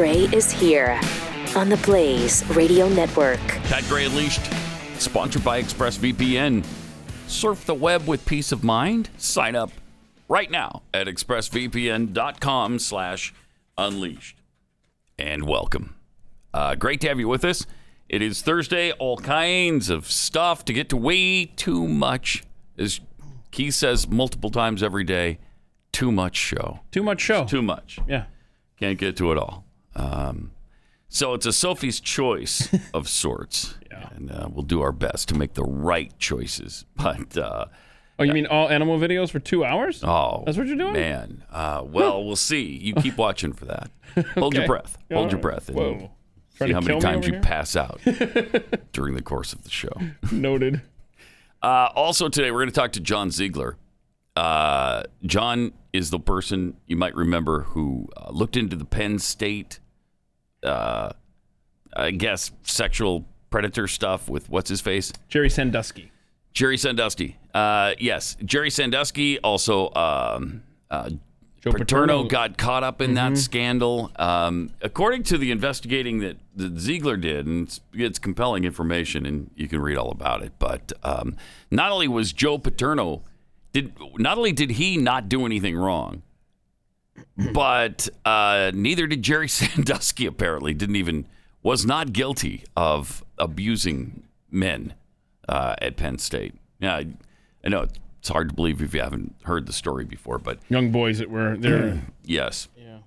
Gray is here on the Blaze Radio Network. Pat Gray Unleashed, sponsored by ExpressVPN. Surf the web with peace of mind. Sign up right now at expressvpn.com/unleashed. And welcome. Great to have you with us. It is Thursday. All kinds of stuff to get to. Way too much, as Keith says multiple times every day. Too much show. Too much show. It's too much. Yeah. Can't get to it all. So it's a Sophie's choice of sorts. Yeah. And we'll do our best to make the right choices. But you mean all animal videos for 2 hours? Oh. That's what you're doing? Man. Well, we'll see. You keep watching for that. Hold your breath. Hold your breath. And whoa. See how many times you pass out during the course of the show. Noted. Also today, we're going to talk to John Ziegler. John is the person you might remember who looked into the Penn State, I guess, sexual predator stuff with what's-his-face? Jerry Sandusky. Jerry Sandusky. Yes, Jerry Sandusky. Also, Joe Paterno got caught up in that scandal. According to the investigating that Ziegler did, and it's compelling information, and you can read all about it, but not only was Joe Paterno... Not only did he not do anything wrong, but neither did Jerry Sandusky. Apparently, was not guilty of abusing men at Penn State. Yeah, I know it's hard to believe if you haven't heard the story before, but young boys that were there. Yes. Yeah.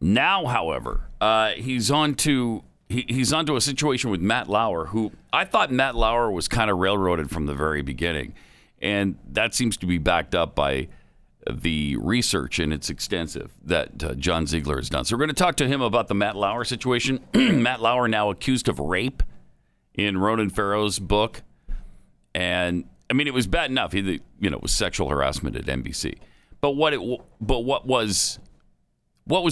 Now, however, he's onto a situation with Matt Lauer, who I thought Matt Lauer was kind of railroaded from the very beginning. And that seems to be backed up by the research, and it's extensive, that John Ziegler has done. So we're going to talk to him about the Matt Lauer situation. Matt Lauer now accused of rape in Ronan Farrow's book. And, I mean, it was bad enough. It was sexual harassment at NBC. But what was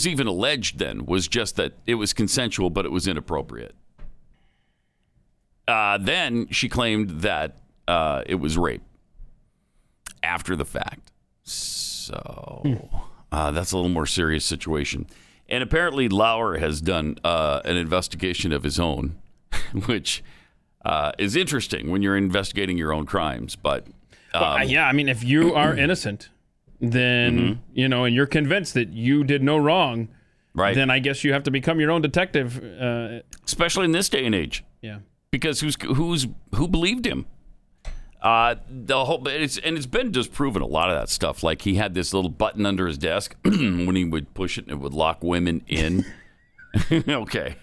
even alleged then was just that it was consensual, but it was inappropriate. Then she claimed that it was rape. After the fact. So that's a little more serious situation. And apparently Lauer has done an investigation of his own, which is interesting when you're investigating your own crimes. But yeah, I mean, if you are innocent, then, and you're convinced that you did no wrong, right? Then I guess you have to become your own detective. Especially in this day and age. Yeah. Because who believed him? It's been disproven, a lot of that stuff. Like, he had this little button under his desk when he would push it, and it would lock women in. Okay,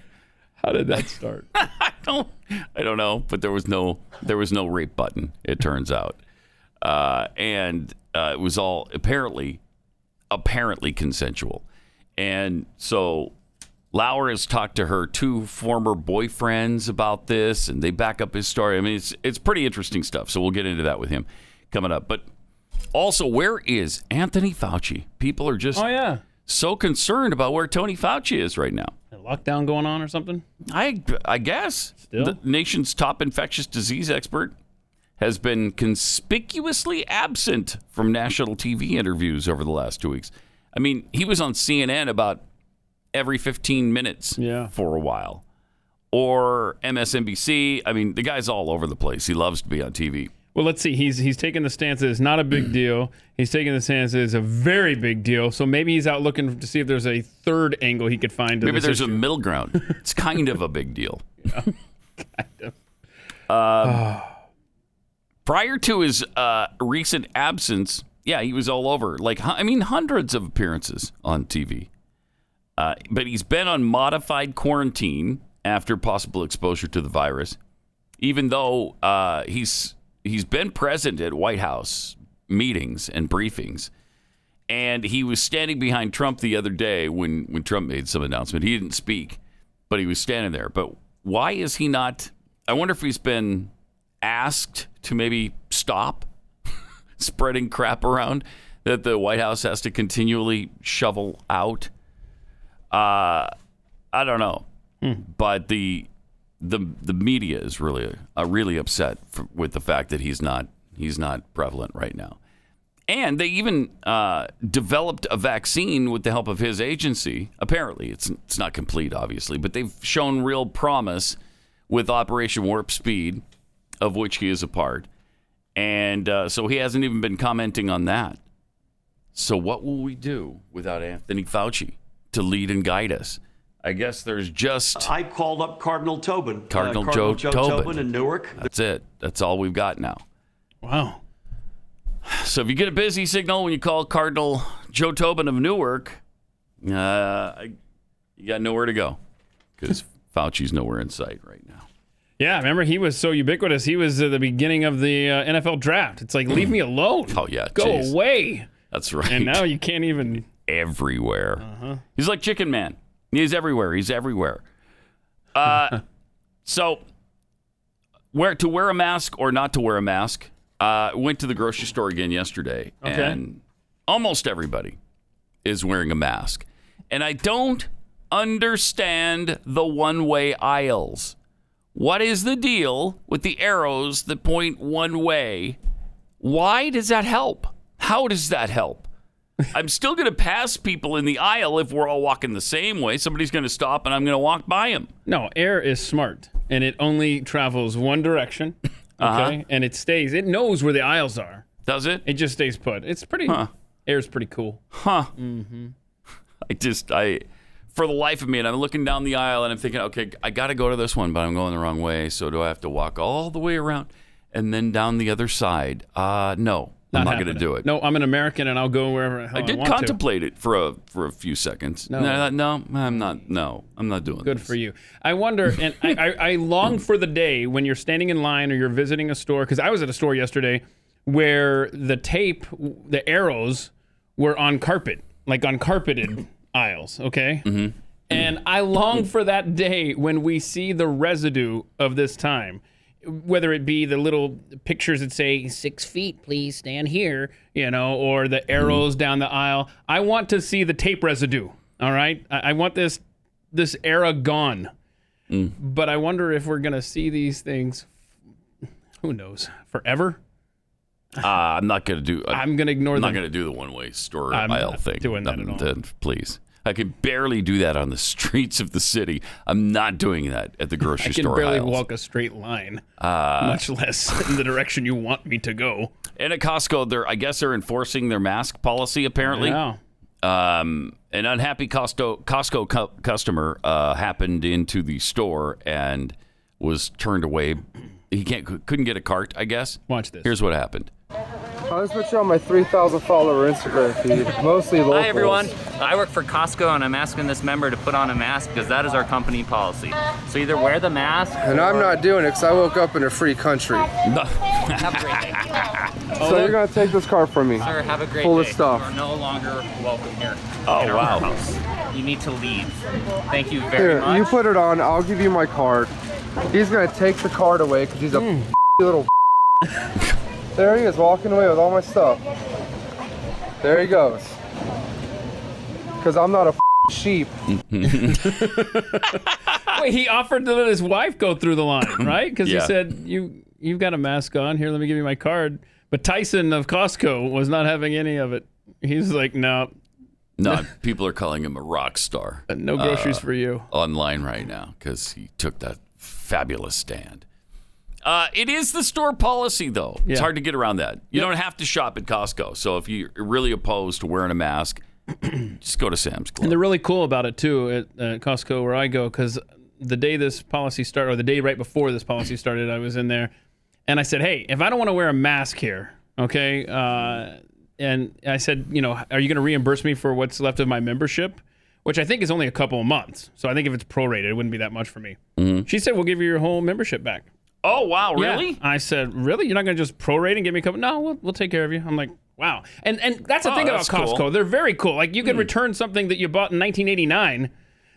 how did that start? I don't know, but there was no rape button. It turns out, and it was all apparently consensual. And so Lauer has talked to her two former boyfriends about this, and they back up his story. I mean, it's pretty interesting stuff, so we'll get into that with him coming up. But also, where is Anthony Fauci? People are just so concerned about where Tony Fauci is right now. A lockdown going on or something? I guess. Still? The nation's top infectious disease expert has been conspicuously absent from national TV interviews over the last 2 weeks. I mean, he was on CNN about... every 15 minutes for a while. Or MSNBC. I mean, the guy's all over the place. He loves to be on TV. Well, let's see. He's taking the stance that it's not a big deal. He's taking the stance that it's a very big deal. So maybe he's out looking to see if there's a third angle he could find. Maybe there's a middle ground. It's kind of a big deal. Yeah. Kind of. Prior to his recent absence, he was all over. Like, I mean, hundreds of appearances on TV. But he's been on modified quarantine after possible exposure to the virus, even though he's been present at White House meetings and briefings. And he was standing behind Trump the other day when Trump made some announcement. He didn't speak, but he was standing there. But why is he not? I wonder if he's been asked to maybe stop spreading crap around that the White House has to continually shovel out. I don't know, but the media is really upset with the fact that he's not prevalent right now, And they even developed a vaccine with the help of his agency. Apparently, it's not complete, obviously, but they've shown real promise with Operation Warp Speed, of which he is a part. And so he hasn't even been commenting on that. So what will we do without Anthony Fauci to lead and guide us? I guess there's just... I called up Cardinal Tobin. Cardinal Joe Tobin in Newark. That's it. That's all we've got now. Wow. So if you get a busy signal when you call Cardinal Joe Tobin of Newark, you got nowhere to go because Fauci's nowhere in sight right now. Yeah, remember he was so ubiquitous. He was at the beginning of the NFL draft. It's like, leave me alone. Oh, yeah. Go away. That's right. And now you can't even... Everywhere. Uh-huh. He's like Chicken Man. He's everywhere. He's everywhere. So where to wear a mask or not to wear a mask. Went to the grocery store again yesterday, and almost everybody is wearing a mask. And I don't understand the one-way aisles. What is the deal with the arrows that point one way? Why does that help? How does that help? I'm still going to pass people in the aisle if we're all walking the same way. Somebody's going to stop, and I'm going to walk by them. No, air is smart, and it only travels one direction. Okay, and it stays. It knows where the aisles are. Does it? It just stays put. It's pretty. Air's pretty cool. Huh. Mm-hmm. I for the life of me, and I'm looking down the aisle, and I'm thinking, okay, I got to go to this one, but I'm going the wrong way. So do I have to walk all the way around and then down the other side? No, I'm not going to do it. No, I'm an American, and I'll go wherever I want to. I did contemplate it for a few seconds. No, I'm not doing it. Good for you. I wonder, and I long for the day when you're standing in line or you're visiting a store, because I was at a store yesterday where the arrows were on carpet, like on carpeted aisles, okay? Mm-hmm. And I long for that day when we see the residue of this time. Whether it be the little pictures that say 6 feet, please stand here, you know, or the arrows down the aisle. I want to see the tape residue. All right. I want this era gone, but I wonder if we're going to see these things. Who knows? Forever. I'm not going to do, I'm going to ignore them. I'm not going to do the one way store aisle thing. Doing that at all. Please. I can barely do that on the streets of the city. I'm not doing that at the grocery store. I can barely walk a straight line, much less in the direction you want me to go. And at Costco, I guess they're enforcing their mask policy, apparently. Yeah. An unhappy Costco customer happened into the store and was turned away. He couldn't get a cart, I guess. Watch this. Here's what happened. I was put you on my 3,000 follower Instagram feed, mostly locals. Hi everyone, I work for Costco and I'm asking this member to put on a mask because that is our company policy. So either wear the mask or... And I'm not doing it because I woke up in a free country. Have a great day. So you're going to take this card from me. Sir, have a great day. Full of stuff. You are no longer welcome here. Oh, wow. House. You need to leave. Thank you very much. Here, you put it on, I'll give you my card. He's going to take the card away because he's a little... There he is, walking away with all my stuff. There he goes. Because I'm not a sheep. Wait, he offered to let his wife go through the line, right? Because he said, you've got a mask on. Here, let me give you my card. But Tyson of Costco was not having any of it. He's like, no. People are calling him a rock star. No groceries for you. Online right now because he took that fabulous stand. It is the store policy, though. Yeah. It's hard to get around that. You don't have to shop at Costco. So if you're really opposed to wearing a mask, just go to Sam's Club. And they're really cool about it, too, at Costco where I go, because the day this policy started, or the day right before this policy started, I was in there. And I said, hey, if I don't want to wear a mask here, okay? And I said, are you going to reimburse me for what's left of my membership? Which I think is only a couple of months. So I think if it's prorated, it wouldn't be that much for me. Mm-hmm. She said, we'll give you your whole membership back. Oh, wow, really? Yeah. I said, really? You're not going to just prorate and give me a couple? No, we'll take care of you. I'm like, wow. And that's the thing about Costco. Cool. They're very cool. Like, you can return something that you bought in 1989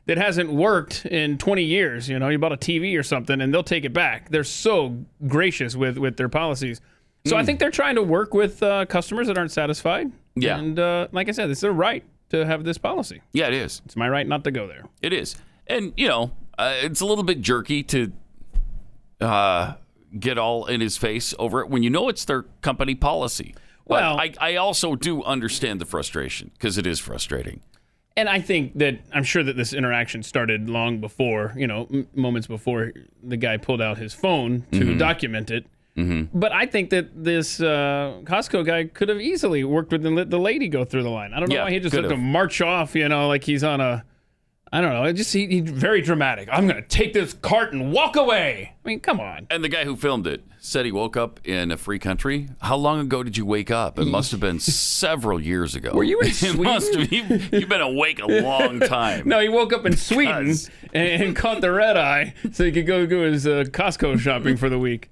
that hasn't worked in 20 years. You bought a TV or something, and they'll take it back. They're so gracious with their policies. So I think they're trying to work with customers that aren't satisfied. Yeah. And like I said, it's their right to have this policy. Yeah, it is. It's my right not to go there. It is. And, it's a little bit jerky to... get all in his face over it when you know it's their company policy. Well, I also do understand the frustration because it is frustrating. And I think that I'm sure that this interaction started long before, you know, moments before the guy pulled out his phone to document it. Mm-hmm. But I think that this Costco guy could have easily worked with and let the lady go through the line. I don't know why he just had to march off, you know, like he's on a, I don't know. It just he's very dramatic. I'm going to take this cart and walk away. I mean, come on. And the guy who filmed it said he woke up in a free country. How long ago did you wake up? It must have been several years ago. Were you in Sweden? You've been awake a long time. No, he woke up in Sweden and caught the red eye so he could go do his Costco shopping for the week.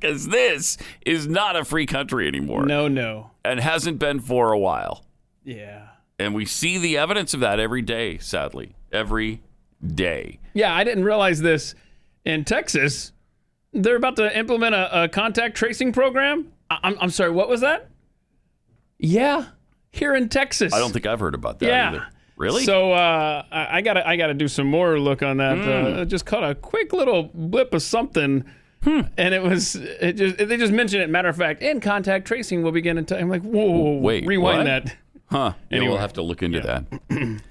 Because this is not a free country anymore. No. And hasn't been for a while. Yeah. And we see the evidence of that every day, sadly. Every day. Yeah, I didn't realize this. In Texas, they're about to implement a contact tracing program. I'm sorry, what was that? Yeah, here in Texas. I don't think I've heard about that either. Really? So I gotta do some more look on that. I just caught a quick little blip of something. And they just mentioned it. Matter of fact, and contact tracing will begin in I'm like, whoa, wait, rewind what? That. Huh. Anyway. Yeah, we'll have to look into that.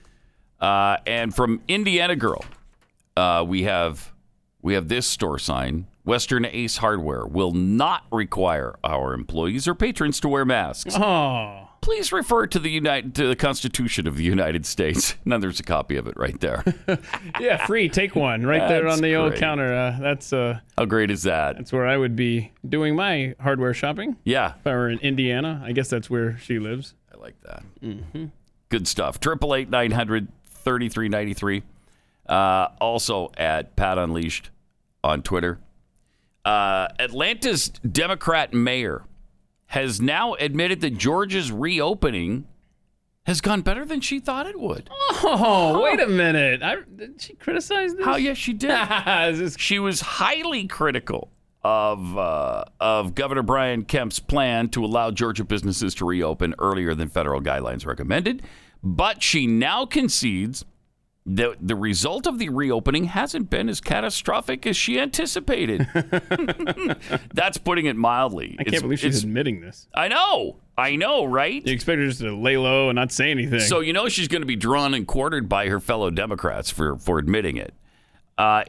And from Indiana Girl, we have this store sign. Western Ace Hardware will not require our employees or patrons to wear masks. Oh. Please refer to the Constitution of the United States. And then there's a copy of it right there. Yeah, free. Take one right there on the old counter. That's how great is that? That's where I would be doing my hardware shopping. Yeah. If I were in Indiana, I guess that's where she lives. I like that. Mm-hmm. Good stuff. 888-900-3393. Also at Pat Unleashed on Twitter. Atlanta's Democrat mayor has now admitted that Georgia's reopening has gone better than she thought it would. Oh, wait a minute. Did she criticize this? Oh, yes, she did. She was highly critical of Governor Brian Kemp's plan to allow Georgia businesses to reopen earlier than federal guidelines recommended. But she now concedes that the result of the reopening hasn't been as catastrophic as she anticipated. That's putting it mildly. I can't believe she's admitting this. I know, right? You expect her just to lay low and not say anything. So you know she's going to be drawn and quartered by her fellow Democrats for admitting it.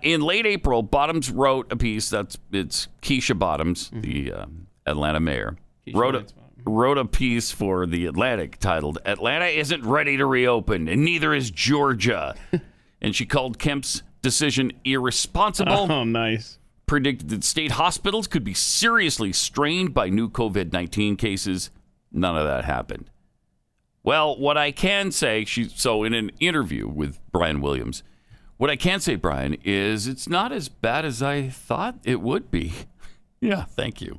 In late April, Bottoms wrote a piece. It's Keisha Bottoms, the Atlanta mayor, wrote a piece for The Atlantic titled, "Atlanta Isn't Ready to Reopen, and Neither Is Georgia." And she called Kemp's decision irresponsible. Oh, nice. Predicted that state hospitals could be seriously strained by new COVID-19 cases. None of that happened. Well, what I can say, so in an interview with Brian Williams, what I can say, Brian, is it's not as bad as I thought it would be. Yeah, thank you.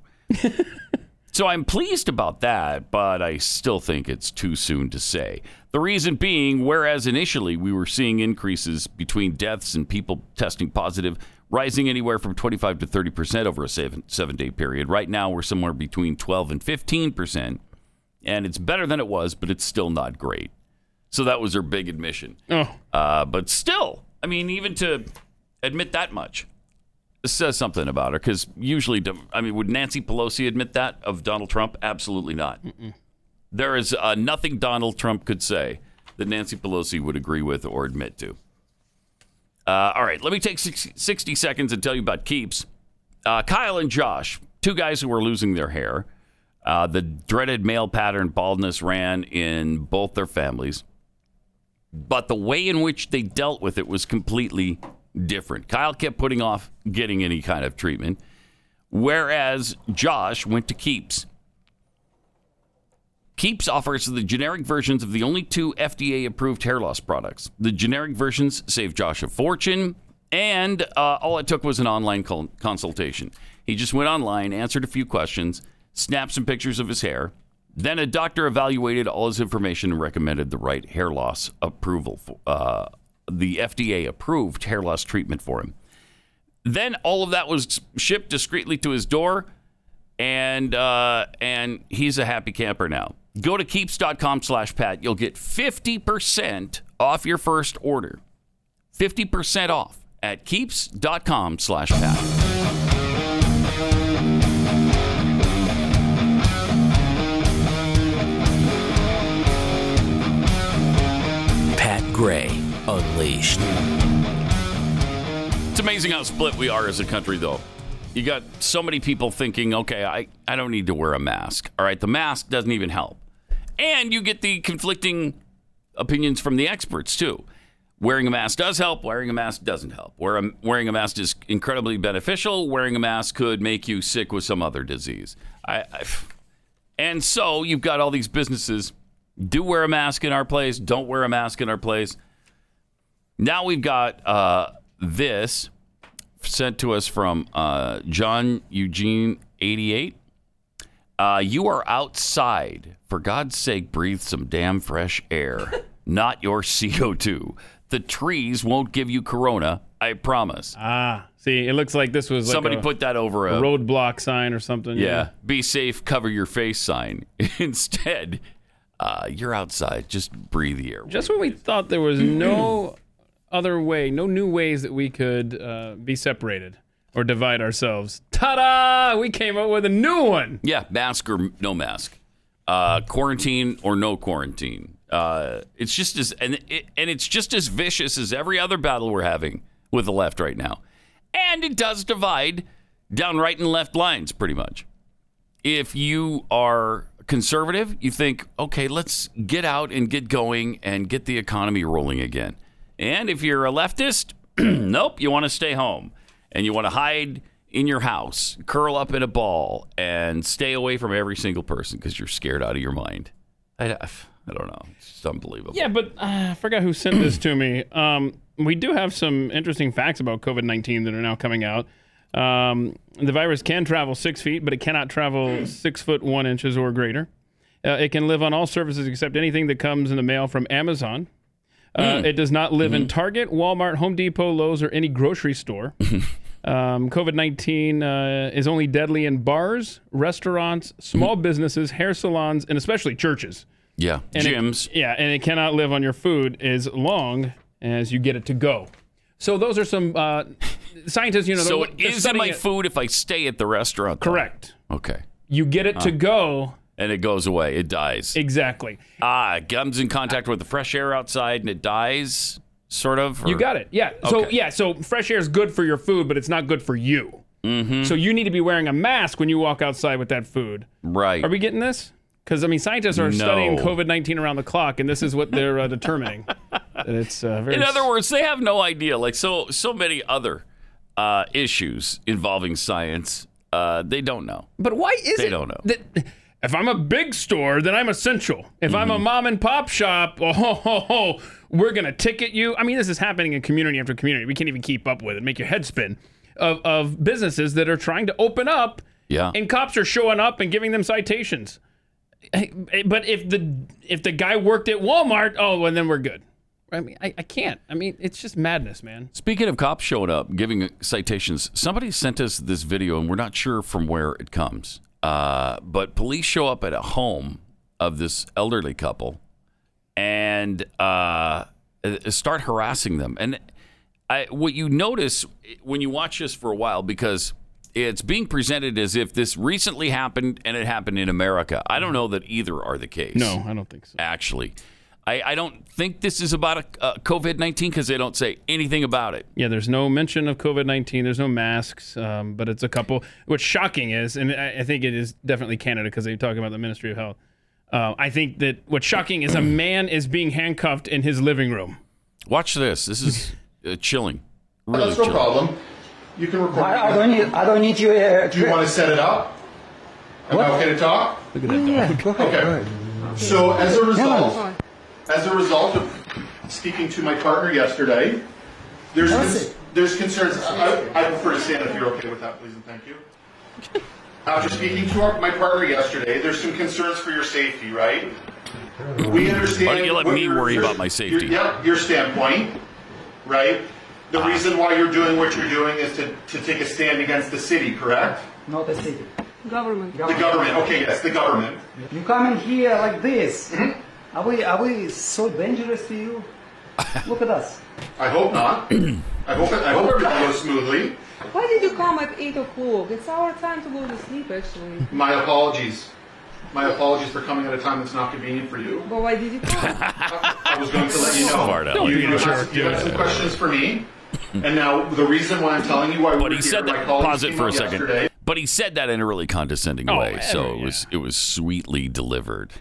So I'm pleased about that, but I still think it's too soon to say. The reason being, whereas initially we were seeing increases between deaths and people testing positive, rising anywhere from 25 to 30% over a seven-day period. Right now, we're somewhere between 12 and 15%, and it's better than it was, but it's still not great. So that was her big admission. Oh. But still, I mean, even to admit that much says something about her, because usually, I mean, would Nancy Pelosi admit that of Donald Trump? Absolutely not. Mm-mm. There is nothing Donald Trump could say that Nancy Pelosi would agree with or admit to. All right, let me take 60 seconds and tell you about Keeps. Kyle and Josh, two guys who were losing their hair. The dreaded male pattern baldness ran in both their families. But the way in which they dealt with it was completely different. Kyle kept putting off getting any kind of treatment, whereas Josh went to Keeps. Keeps offers the generic versions of the only two FDA-approved hair loss products. The generic versions save Josh a fortune, and all it took was an online consultation. He just went online, answered a few questions, snapped some pictures of his hair. Then a doctor evaluated all his information and recommended the right hair loss approval for the FDA-approved hair loss treatment for him. Then all of that was shipped discreetly to his door, and he's a happy camper now. Go to Keeps.com/Pat. You'll get 50% off your first order. 50% off at Keeps.com/Pat. Unleashed. It's amazing how split we are as a country, though. You got so many people thinking, okay, I don't need to wear a mask. All right, the mask doesn't even help. And you get the conflicting opinions from the experts, too. Wearing a mask does help. Wearing a mask doesn't help. Wearing a mask is incredibly beneficial. Wearing a mask could make you sick with some other disease. And so you've got all these businesses. Do wear a mask in our place. Don't wear a mask in our place. Now we've got this sent to us from John Eugene 88. You are outside. For God's sake, breathe some damn fresh air, not your CO2. The trees won't give you corona, I promise. Ah, see, it looks like this was like somebody put that over a roadblock sign or something. Yeah, be safe, cover your face sign. Instead, you're outside, just breathe the air. Just when we thought there was no other way, no new ways that we could be separated or divide ourselves. Ta-da! We came up with a new one. Yeah, mask or no mask, quarantine or no quarantine. It's just as it's just as vicious as every other battle we're having with the left right now, and it does divide down right and left lines pretty much. If you are conservative, you think, okay, let's get out and get going and get the economy rolling again. And if you're a leftist, nope, you want to stay home and you want to hide in your house, curl up in a ball, and stay away from every single person because you're scared out of your mind. I don't know. It's just unbelievable. Yeah, but I forgot who sent this to me. We do have some interesting facts about COVID-19 that are now coming out. The virus can travel 6 feet, but it cannot travel 6'1" or greater. It can live on all surfaces except anything that comes in the mail from Amazon. It does not live in Target, Walmart, Home Depot, Lowe's, or any grocery store. COVID-19 is only deadly in bars, restaurants, small businesses, hair salons, and especially churches. Yeah, and gyms. And it cannot live on your food as long as you get it to go. So those are some scientists, you know. So it is in my food if I stay at the restaurant. Correct. Though. Okay. You get it to go. And it goes away. It dies. Exactly. It comes in contact with the fresh air outside and it dies, sort of. Or? You got it. Yeah. Okay. So, yeah, so fresh air is good for your food, but it's not good for you. Mm-hmm. So you need to be wearing a mask when you walk outside with that food. Right. Are we getting this? Because, I mean, scientists are studying COVID-19 around the clock, and this is what they're determining. It's very... In other words, they have no idea. Like so many other issues involving science, they don't know. But why is it that if I'm a big store, then I'm essential? If I'm a mom-and-pop shop, we're going to ticket you. I mean, this is happening in community after community. We can't even keep up with it. Make your head spin. Of businesses that are trying to open up, and cops are showing up and giving them citations. But if the guy worked at Walmart, well, then we're good. I mean, I can't. I mean, it's just madness, man. Speaking of cops showing up, giving citations, somebody sent us this video, and we're not sure from where it comes. But police show up at a home of this elderly couple and start harassing them. And what you notice when you watch this for a while, because it's being presented as if this recently happened and it happened in America. I don't know that either are the case. No, I don't think so. Actually, I don't think this is about COVID-19 because they don't say anything about it. Yeah, there's no mention of COVID-19. There's no masks, but it's a couple. What's shocking is, and I think it is definitely Canada because they talk about the Ministry of Health. I think that what's shocking is a man is being handcuffed in his living room. Watch this. This is chilling. Really that's no chilling. Problem. You can record. I don't need you. Do you want to set it up? Am I okay to talk? Look at that dog. Go ahead, okay. So as a result of speaking to my partner yesterday, there's concerns. I prefer to stand if you're okay with that, please, and thank you. After speaking to my partner yesterday, there's some concerns for your safety, right? We understand. Why don't you let me worry about my safety? Your standpoint, right? The reason why you're doing what you're doing is to take a stand against the city, correct? Not the city. Government. The government. Okay, yes, the government. You come in here like this. Mm-hmm. Are we so dangerous to you? Look at us. I hope not. I hope everything goes smoothly. Why did you come at 8 o'clock? It's our time to go to sleep, actually. My apologies. My apologies for coming at a time that's not convenient for you. Well, why did you come? I was going to let you know. You have some questions for me. And now the reason why I'm telling you why we're here, my colleagues came up yesterday. But he said that in a really condescending way, so it was sweetly delivered.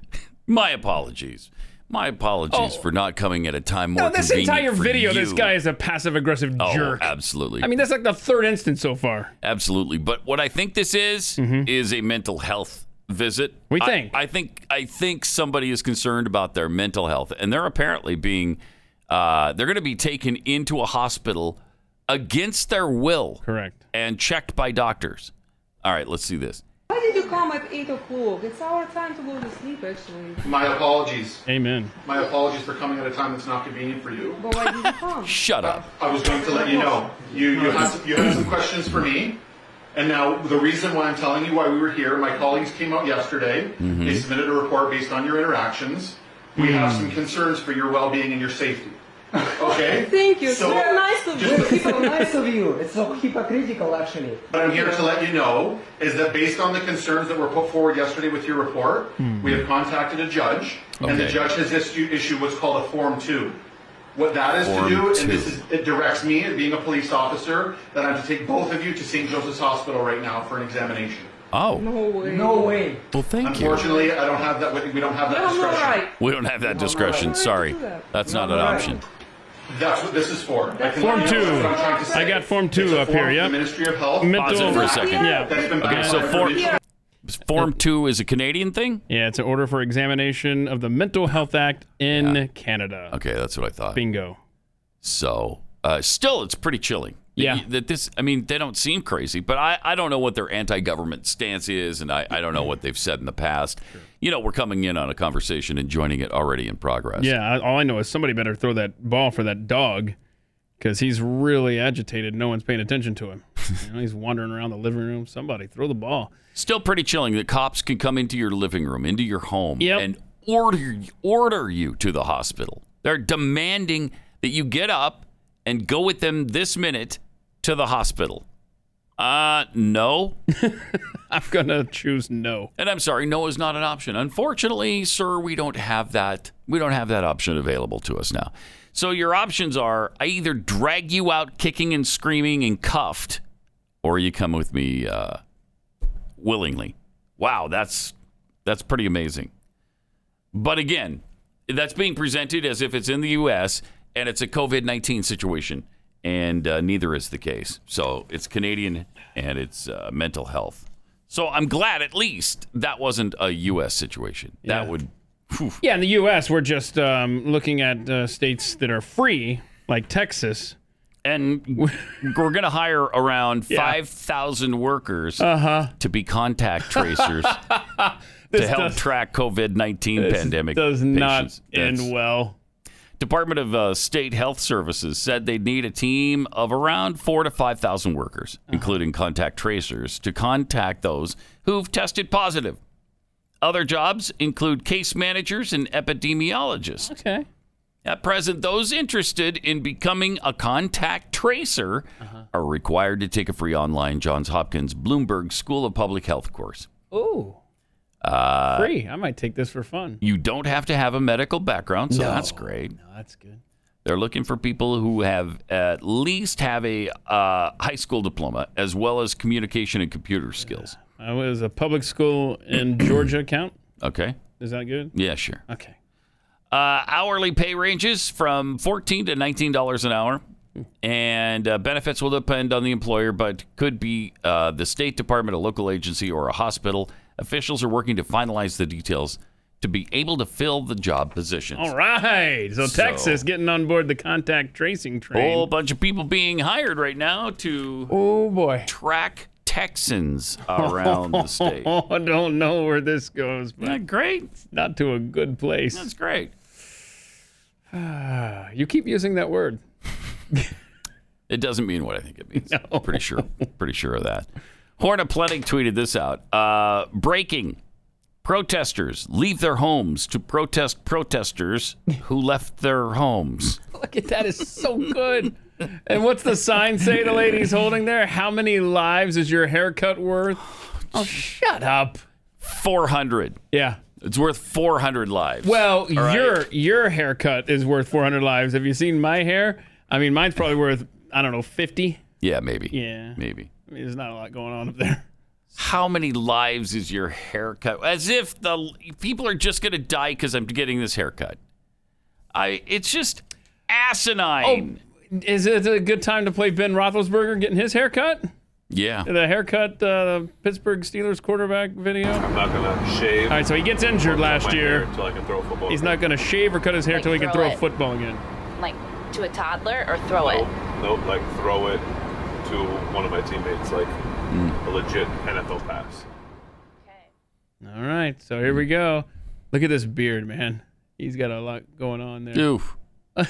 My apologies. My apologies for not coming at a time more convenient for you. No, this entire video, this guy is a passive-aggressive jerk. Oh, absolutely. I mean, that's like the third instance so far. Absolutely. But what I think this is a mental health visit. We think. I think somebody is concerned about their mental health, and they're apparently being... they're going to be taken into a hospital against their will. Correct. And checked by doctors. All right, let's see this. Why did you come at 8 o'clock? It's our time to go to sleep, actually. My apologies. Amen. My apologies for coming at a time that's not convenient for you. But why did you come? Shut up. I was going to let you know. You have some questions for me. And now the reason why I'm telling you why we were here, my colleagues came out yesterday. Mm-hmm. They submitted a report based on your interactions. We have some concerns for your well-being and your safety. Okay? Thank you. So, it's nice of you. It's so nice of you. It's so hypocritical, actually. What I'm here to let you know is that based on the concerns that were put forward yesterday with your report, we have contacted a judge, and the judge has issued what's called a Form 2. What that is Form to do, and this is, it directs me, being a police officer, that I have to take both of you to St. Joseph's Hospital right now for an examination. Oh. No way. No way. Well, thank you. Unfortunately, I don't have that. We don't have that discretion. Right. We don't have that discretion. Right. Sorry. That's not an option. That's what this is for. Form 2. I got Form 2 up here, yeah? The Ministry of Health. Pause it for a second. Yeah. That's been so Form 2 is a Canadian thing? Yeah, it's an order for examination of the Mental Health Act in Canada. Okay, that's what I thought. Bingo. So, still, it's pretty chilling. Yeah. That this, I mean, they don't seem crazy, but I don't know what their anti-government stance is, and I don't know what they've said in the past. Sure. You know, we're coming in on a conversation and joining it already in progress. Yeah, all I know is somebody better throw that ball for that dog because he's really agitated. No one's paying attention to him. You know, he's wandering around the living room. Somebody throw the ball. Still pretty chilling that cops can come into your living room, into your home, and order you to the hospital. They're demanding that you get up and go with them this minute to the hospital. No. I'm going to choose no. And I'm sorry, no is not an option. Unfortunately, sir, we don't have that. We don't have that option available to us now. So your options are I either drag you out kicking and screaming and cuffed, or you come with me willingly. Wow, that's pretty amazing. But again, that's being presented as if it's in the U.S., and it's a COVID-19 situation. And neither is the case. So it's Canadian and it's mental health. So I'm glad at least that wasn't a U.S. situation. Yeah. That would... Whew. Yeah, in the U.S., we're just looking at states that are free, like Texas. And we're going to hire around 5,000 workers to be contact tracers to help track COVID-19 pandemic does patients. Not end That's, well. Department of State Health Services said they'd need a team of around 4,000 to 5,000 workers, including contact tracers, to contact those who've tested positive. Other jobs include case managers and epidemiologists. Okay. At present, those interested in becoming a contact tracer are required to take a free online Johns Hopkins Bloomberg School of Public Health course. Ooh. Free. I might take this for fun. You don't have to have a medical background, so that's great. No, that's good. They're looking for people who have at least have a high school diploma as well as communication and computer skills. I was a public school in Georgia count. Okay. Is that good? Yeah, sure. Okay. Hourly pay ranges from $14 to $19 an hour. And benefits will depend on the employer, but could be the State Department, a local agency, or a hospital. Officials are working to finalize the details to be able to fill the job positions. All right. So Texas getting on board the contact tracing train. A whole bunch of people being hired right now to track Texans around the state. Oh, I don't know where this goes. But not great. Not to a good place. That's great. You keep using that word. It doesn't mean what I think it means. No. I'm pretty sure of that. Hornapletic tweeted this out. Breaking. Protesters leave their homes to protest protesters who left their homes. Look at that. It's so good. And what's the sign say the lady's holding there? How many lives is your haircut worth? Oh, shut up. $400. Yeah. It's worth 400 lives. Well, right? your haircut is worth 400 lives. Have you seen my hair? I mean, mine's probably worth, I don't know, 50. Yeah, maybe. Yeah. Maybe. I mean, there's not a lot going on up there. How many lives is your haircut? As if the people are just going to die because I'm getting this haircut. It's just asinine. Oh, is it a good time to play Ben Roethlisberger getting his haircut? Yeah. The haircut, Pittsburgh Steelers quarterback video. I'm not going to shave. All right, so he gets injured last year. I can throw football He's again. Not going to shave or cut his hair until he can throw a football again. Like to a toddler or throw it? Nope, like throw it to one of my teammates, like a legit NFL pass. Okay. All right, so here we go. Look at this beard, man. He's got a lot going on there. Oof. I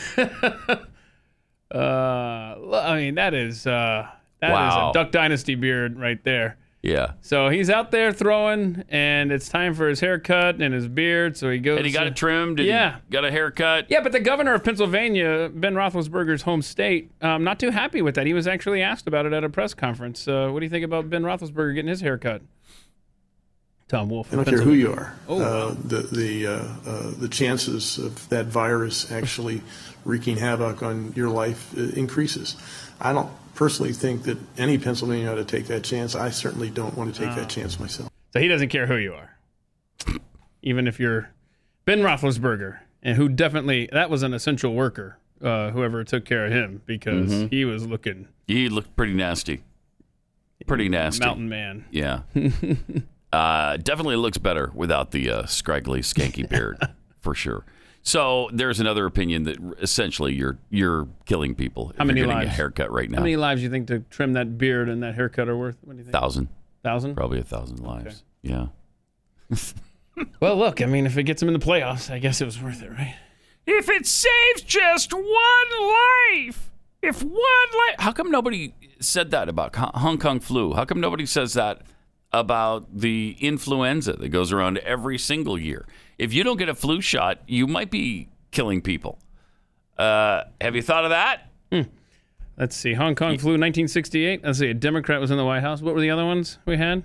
mean, that is a Duck Dynasty beard right there. Yeah. So he's out there throwing, and it's time for his haircut and his beard. So he goes. And he got it trimmed. And yeah. Got a haircut. Yeah, but the governor of Pennsylvania, Ben Roethlisberger's home state, not too happy with that. He was actually asked about it at a press conference. What do you think about Ben Roethlisberger getting his haircut? Tom Wolf. I don't care who you are. Oh. The chances of that virus actually wreaking havoc on your life increases. I don't personally think that any Pennsylvania ought to take that chance. I certainly don't want to take that chance myself. So he doesn't care who you are, even if you're Ben Roethlisberger, and who definitely, that was an essential worker, whoever took care of him, because he was looking. He looked pretty nasty. Pretty nasty. Mountain man. Yeah. Definitely looks better without the scraggly, skanky beard, for sure. So there's another opinion that essentially you're killing people if you're getting a haircut right now. How many lives do you think to trim that beard and that haircut are worth? What do you think? 1,000. 1,000? Probably 1,000 lives. Okay. Yeah. Well, look, I mean, if it gets them in the playoffs, I guess it was worth it, right? If it saves just one life. How come nobody said that about Hong Kong flu? How come nobody says that about the influenza that goes around every single year? If you don't get a flu shot, you might be killing people. Have you thought of that? Let's see. Hong Kong flu, 1968. Let's see. A Democrat was in the White House. What were the other ones we had?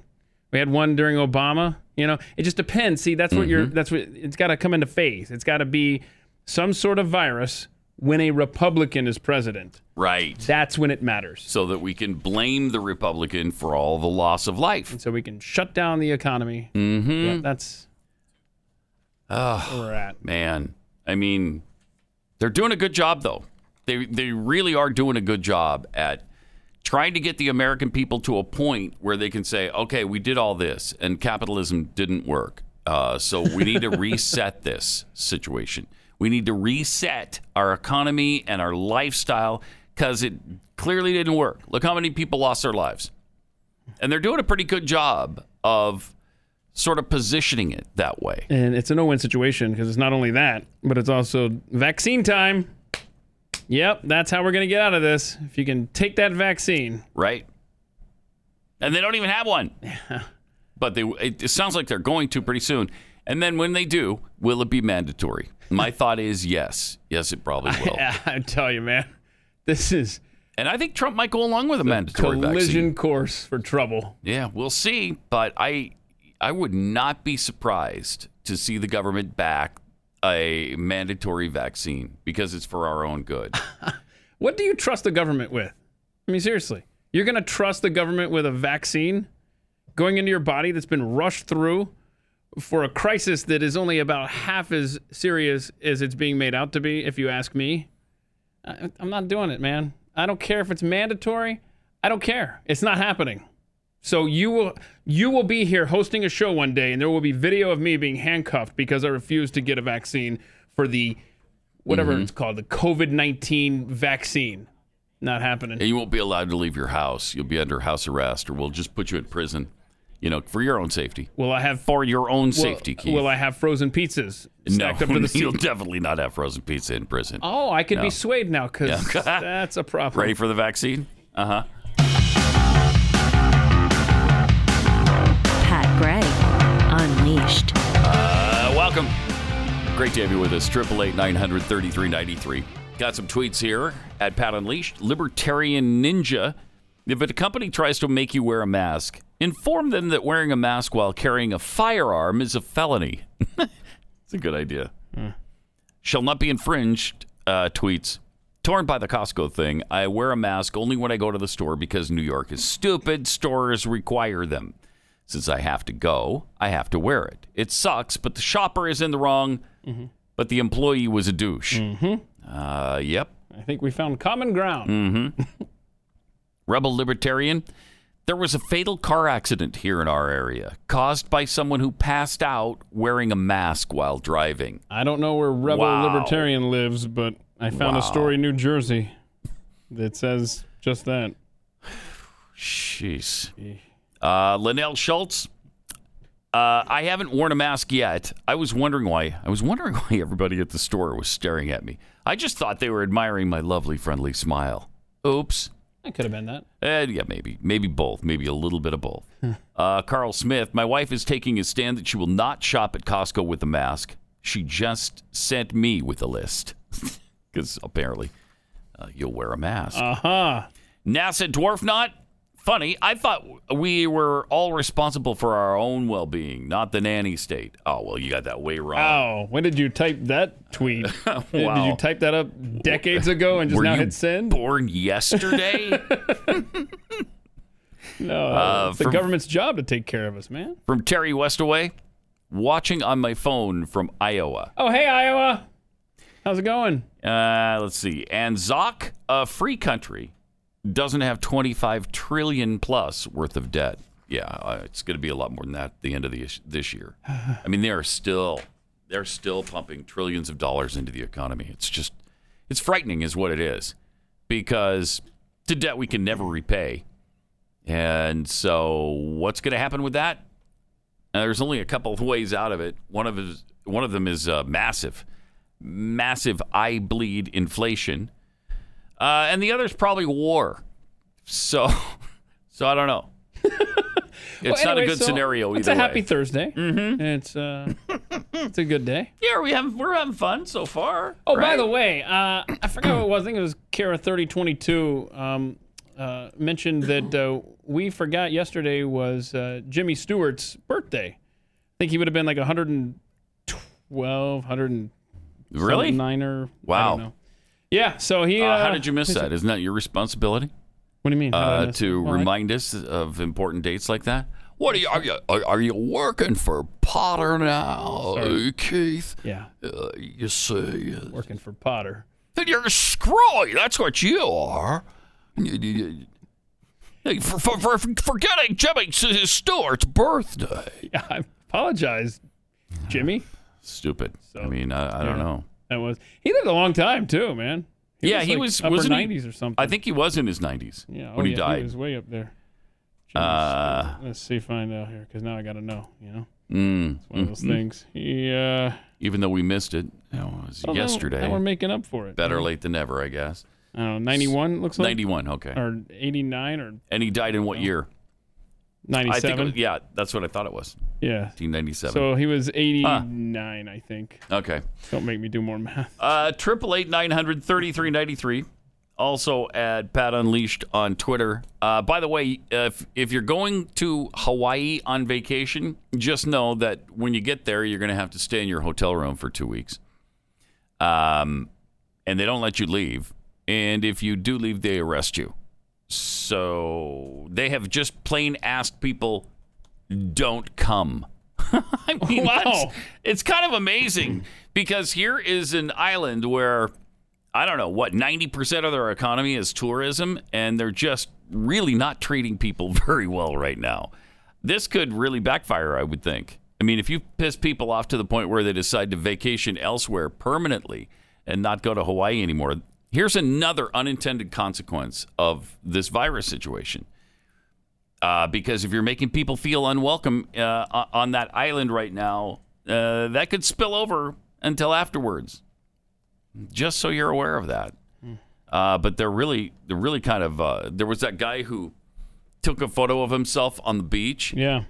We had one during Obama. You know, it just depends. See, that's what it's got to come into phase. It's got to be some sort of virus when a Republican is president. Right. That's when it matters. So that we can blame the Republican for all the loss of life. And so we can shut down the economy. Mm-hmm. Yeah, that's... Oh, man. I mean, they're doing a good job, though. They really are doing a good job at trying to get the American people to a point where they can say, okay, we did all this, and capitalism didn't work. So we need to reset this situation. We need to reset our economy and our lifestyle because it clearly didn't work. Look how many people lost their lives. And they're doing a pretty good job of sort of positioning it that way. And it's a no-win situation because it's not only that, but it's also vaccine time. Yep, that's how we're going to get out of this, if you can take that vaccine. Right. And they don't even have one. Yeah. But it sounds like they're going to pretty soon. And then when they do, will it be mandatory? My thought is yes. Yes, it probably will. I tell you, man, this is... And I think Trump might go along with a mandatory vaccine. Collision course for trouble. Yeah, we'll see, but I would not be surprised to see the government back a mandatory vaccine because it's for our own good. What do you trust the government with? I mean, seriously, you're going to trust the government with a vaccine going into your body that's been rushed through for a crisis that is only about half as serious as it's being made out to be, if you ask me? I'm not doing it, man. I don't care if it's mandatory. I don't care. It's not happening. So you will be here hosting a show one day, and there will be video of me being handcuffed because I refused to get a vaccine for the, whatever it's called, the COVID-19 vaccine. Not happening. And you won't be allowed to leave your house. You'll be under house arrest, or we'll just put you in prison, you know, for your own safety. For your own safety, Keith. Will I have frozen pizzas stacked up to the seat? You'll definitely not have frozen pizza in prison. Oh, I could be swayed now because that's a problem. Ready for the vaccine? Uh-huh. Gray Unleashed. Welcome. Great to have you with us. 888-900-3393. Got some tweets here at Pat Unleashed. Libertarian Ninja. If a company tries to make you wear a mask, Inform them that wearing a mask while carrying a firearm is a felony. It's a good idea. Mm. Shall not be infringed, tweets. Torn by the Costco thing, I wear a mask only when I go to the store because New York is stupid. Stores require them. Since I have to go, I have to wear it. It sucks, but the shopper is in the wrong, mm-hmm. but the employee was a douche. Mm-hmm. Yep. I think we found common ground. Mm-hmm. Rebel Libertarian. There was a fatal car accident here in our area caused by someone who passed out wearing a mask while driving. I don't know where Rebel Libertarian lives, but I found a story in New Jersey that says just that. Jeez. Linnell Schultz. I haven't worn a mask yet. I was wondering why everybody at the store was staring at me. I just thought they were admiring my lovely, friendly smile. Oops. It could have been that. Yeah, maybe both. Maybe a little bit of both. Carl Smith. My wife is taking a stand that she will not shop at Costco with a mask. She just sent me with a list. Because apparently you'll wear a mask. Uh-huh. NASA Dwarf Knot. Funny, I thought we were all responsible for our own well-being, not the nanny state. Oh, well, you got that way wrong. Oh, when did you type that tweet? Wow. Did you type that up decades ago and just now hit send? Were you born yesterday? No, it's the government's job to take care of us, man. From Terry Westaway, watching on my phone from Iowa. Oh, hey, Iowa. How's it going? Let's see. Anzac, a free country. Doesn't have 25 trillion plus worth of debt. Yeah, it's going to be a lot more than that at the end of this year. I mean, they're still pumping trillions of dollars into the economy. It's frightening is what it is, because it's a debt we can never repay. And so what's going to happen with that? There's only a couple of ways out of it. One of them is massive eye bleed inflation. And the other's probably war. So I don't know. It's not a good scenario either. It's a happy Thursday. Mm-hmm. It's a good day. Yeah, we're having fun so far. Oh, right? By the way, I forgot what it was. I think it was Kara 3022 mentioned that we forgot yesterday was Jimmy Stewart's birthday. I think he would have been like 112, 109 or wow. I don't know. Yeah, so he... how did you miss that? Isn't that your responsibility? What do you mean? To remind us of important dates like that? What are you working for Potter now, Keith? Yeah. You see... working for Potter. And you're a screwy. That's what you are. For forgetting Jimmy Stewart's birthday. Yeah, I apologize, Jimmy. Stupid. So, I don't know. That was. He lived a long time too, man. He was upper 90s or something. I think he was in his 90s when he died. He was way up there. Let's see, find out here, because now I got to know. You know, it's one of those things. Even though we missed it, it was yesterday. Now we're making up for it. Better late than never, I guess. I don't know, 91 looks like. 91, okay. Or 89, or. And he died in what year? 97. Yeah, that's what I thought it was. Yeah. 1997. So he was 89, I think. Okay. Don't make me do more math. 888-900-3393. Also at Pat Unleashed on Twitter. By the way, if you're going to Hawaii on vacation, just know that when you get there, you're going to have to stay in your hotel room for 2 weeks. And they don't let you leave. And if you do leave, they arrest you. So they have just plain asked people, don't come. I mean, wow. It's kind of amazing because here is an island where, I don't know, 90% of their economy is tourism, and they're just really not treating people very well right now. This could really backfire, I would think. I mean, if you piss people off to the point where they decide to vacation elsewhere permanently and not go to Hawaii anymore... Here's another unintended consequence of this virus situation. Because if you're making people feel unwelcome on that island right now, that could spill over until afterwards. Just so you're aware of that. But they're really kind of... there was that guy who took a photo of himself on the beach. Yeah.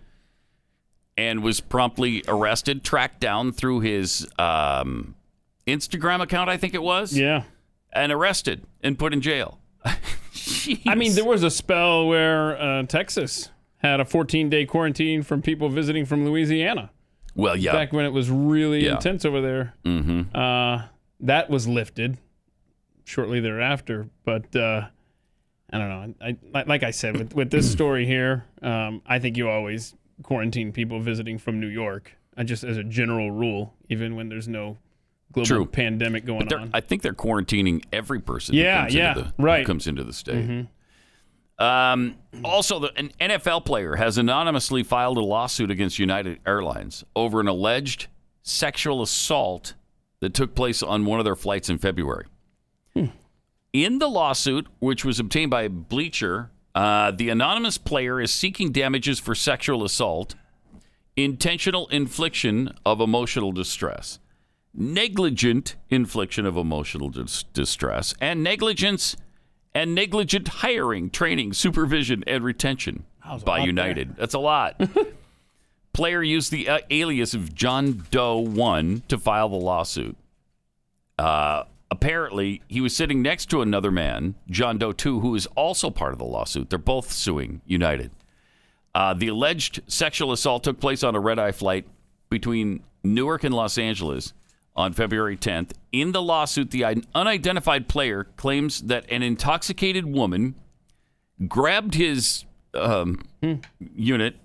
And was promptly arrested, tracked down through his Instagram account, I think it was. Yeah. And arrested and put in jail. I mean, there was a spell where Texas had a 14-day quarantine from people visiting from Louisiana. Well, yeah. Back when it was really intense over there. Mm-hmm. That was lifted shortly thereafter. But I don't know. I, like I said, with this story here, I think you always quarantine people visiting from New York. Just as a general rule, even when there's no global pandemic going on. I think they're quarantining every person who comes into the state. Mm-hmm. Also, an NFL player has anonymously filed a lawsuit against United Airlines over an alleged sexual assault that took place on one of their flights in February. Hmm. In the lawsuit, which was obtained by Bleacher, the anonymous player is seeking damages for sexual assault, intentional infliction of emotional distress, negligent infliction of emotional distress, and negligence and negligent hiring, training, supervision, and retention by United. There. That's a lot. Player used the alias of John Doe 1 to file the lawsuit. Apparently, he was sitting next to another man, John Doe 2, who is also part of the lawsuit. They're both suing United. The alleged sexual assault took place on a red-eye flight between Newark and Los Angeles on February 10th. In the lawsuit, the unidentified player claims that an intoxicated woman grabbed his unit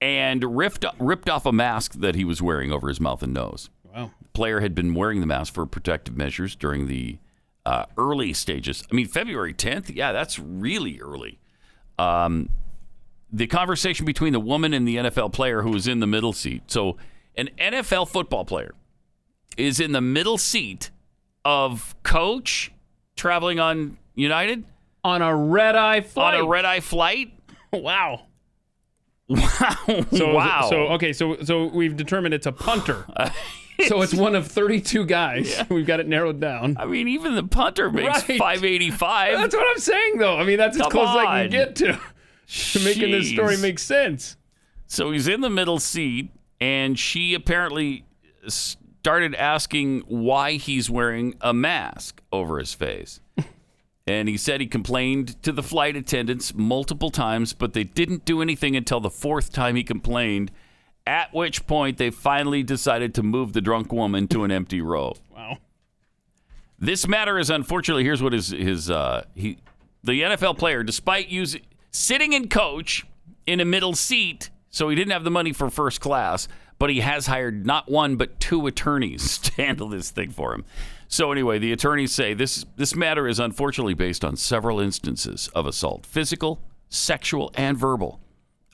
and ripped off a mask that he was wearing over his mouth and nose. Wow. The player had been wearing the mask for protective measures during the early stages. I mean, February 10th? Yeah, that's really early. The conversation between the woman and the NFL player who was in the middle seat. So an NFL football player is in the middle seat of coach traveling on United? On a red-eye flight. On a red-eye flight? Wow. Wow. So we've determined it's a punter. So it's one of 32 guys. Yeah. We've got it narrowed down. I mean, even the punter makes $585. That's what I'm saying, though. I mean, that's as close as I can get to. Making this story make sense. So he's in the middle seat, and she apparently started asking why he's wearing a mask over his face. And he said he complained to the flight attendants multiple times, but they didn't do anything until the fourth time he complained, at which point they finally decided to move the drunk woman to an empty row. Wow. This matter is unfortunately, here's what the NFL player, despite using... sitting in coach in a middle seat, so he didn't have the money for first class, but he has hired not one but two attorneys to handle this thing for him. So anyway, the attorneys say this matter is unfortunately based on several instances of assault, physical, sexual, and verbal,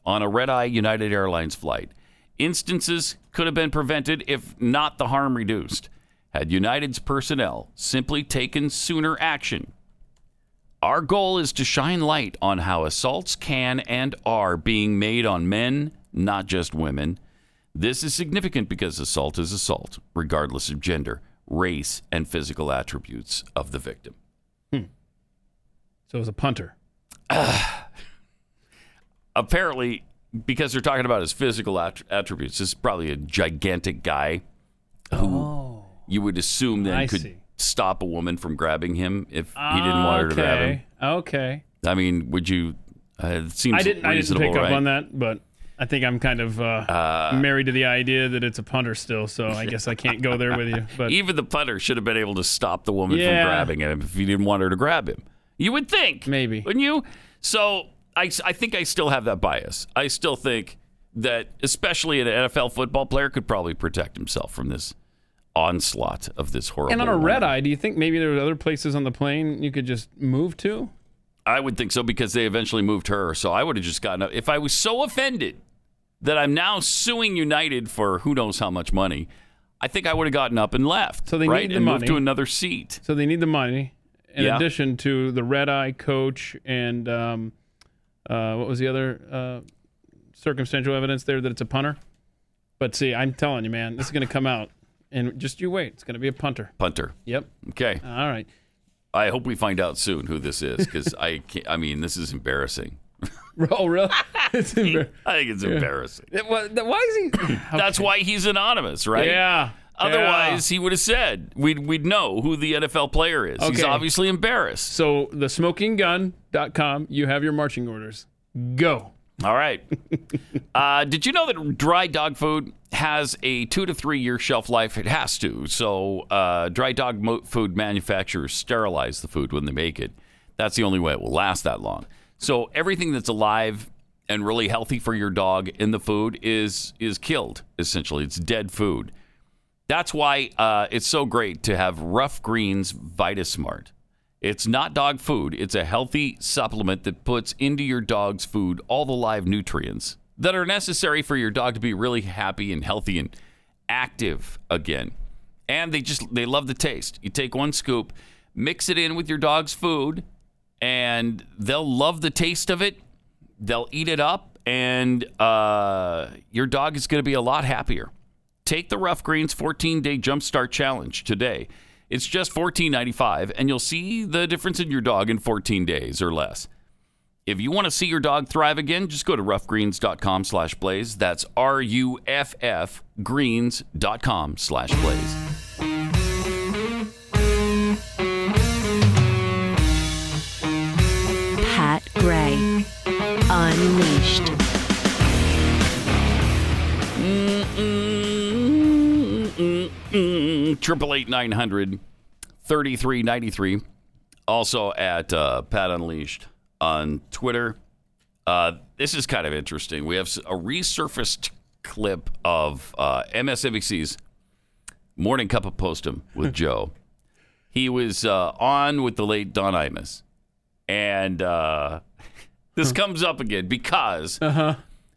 on a red-eye United Airlines flight. Instances could have been prevented if not the harm reduced, had United's personnel simply taken sooner action. Our goal is to shine light on how assaults can and are being made on men, not just women. This is significant because assault is assault, regardless of gender, race, and physical attributes of the victim. Hmm. So it was a punter. Apparently, because they're talking about his physical attributes, this is probably a gigantic guy who you would assume then could stop a woman from grabbing him if he didn't want her to grab him. Okay. I mean, would you? It seems I didn't pick up on that, but I think I'm kind of married to the idea that it's a punter still, so I guess I can't go there with you. But even the punter should have been able to stop the woman from grabbing him if he didn't want her to grab him. You would think. Maybe. Wouldn't you? So I think I still have that bias. I still think that especially an NFL football player could probably protect himself from this onslaught of this horrible. And on a red eye, do you think maybe there were other places on the plane you could just move to? I would think so, because they eventually moved her. So I would have just gotten up. If I was so offended that I'm now suing United for who knows how much money, I think I would have gotten up and left. So they need the and money. Moved to another seat. So they need the money in addition to the red eye, coach, and what was the other circumstantial evidence there that it's a punter? But see, I'm telling you, man, this is going to come out. And just you wait. It's going to be a punter. Punter. Yep. Okay. All right. I hope we find out soon who this is, because I mean, this is embarrassing. Oh, really? I think it's embarrassing. Why is he? That's why he's anonymous, right? Yeah. Otherwise, he would have said, we'd know who the NFL player is. Okay. He's obviously embarrassed. So, thesmokinggun.com, you have your marching orders. Go. All right. Did you know that dry dog food has a 2 to 3 year shelf life? It has to. So dry dog food manufacturers sterilize the food when they make it. That's the only way it will last that long. So everything that's alive and really healthy for your dog in the food is killed, essentially. It's dead food. That's why it's so great to have Rough Greens VitaSmart. It's not dog food. It's a healthy supplement that puts into your dog's food all the live nutrients that are necessary for your dog to be really happy and healthy and active again. And they love the taste. You take one scoop, mix it in with your dog's food, and they'll love the taste of it. They'll eat it up, and your dog is going to be a lot happier. Take the Rough Greens 14-Day Jumpstart Challenge today. It's just $14.95, and you'll see the difference in your dog in 14 days or less. If you want to see your dog thrive again, just go to roughgreens.com/blaze. That's RUFF greens.com/blaze. Pat Gray Unleashed. Mm-mm. 888-900-3393. Also at Pat Unleashed on Twitter. This is kind of interesting. We have a resurfaced clip of MSNBC's Morning Cup of Postum with Joe. He was on with the late Don Imus. And this comes up again because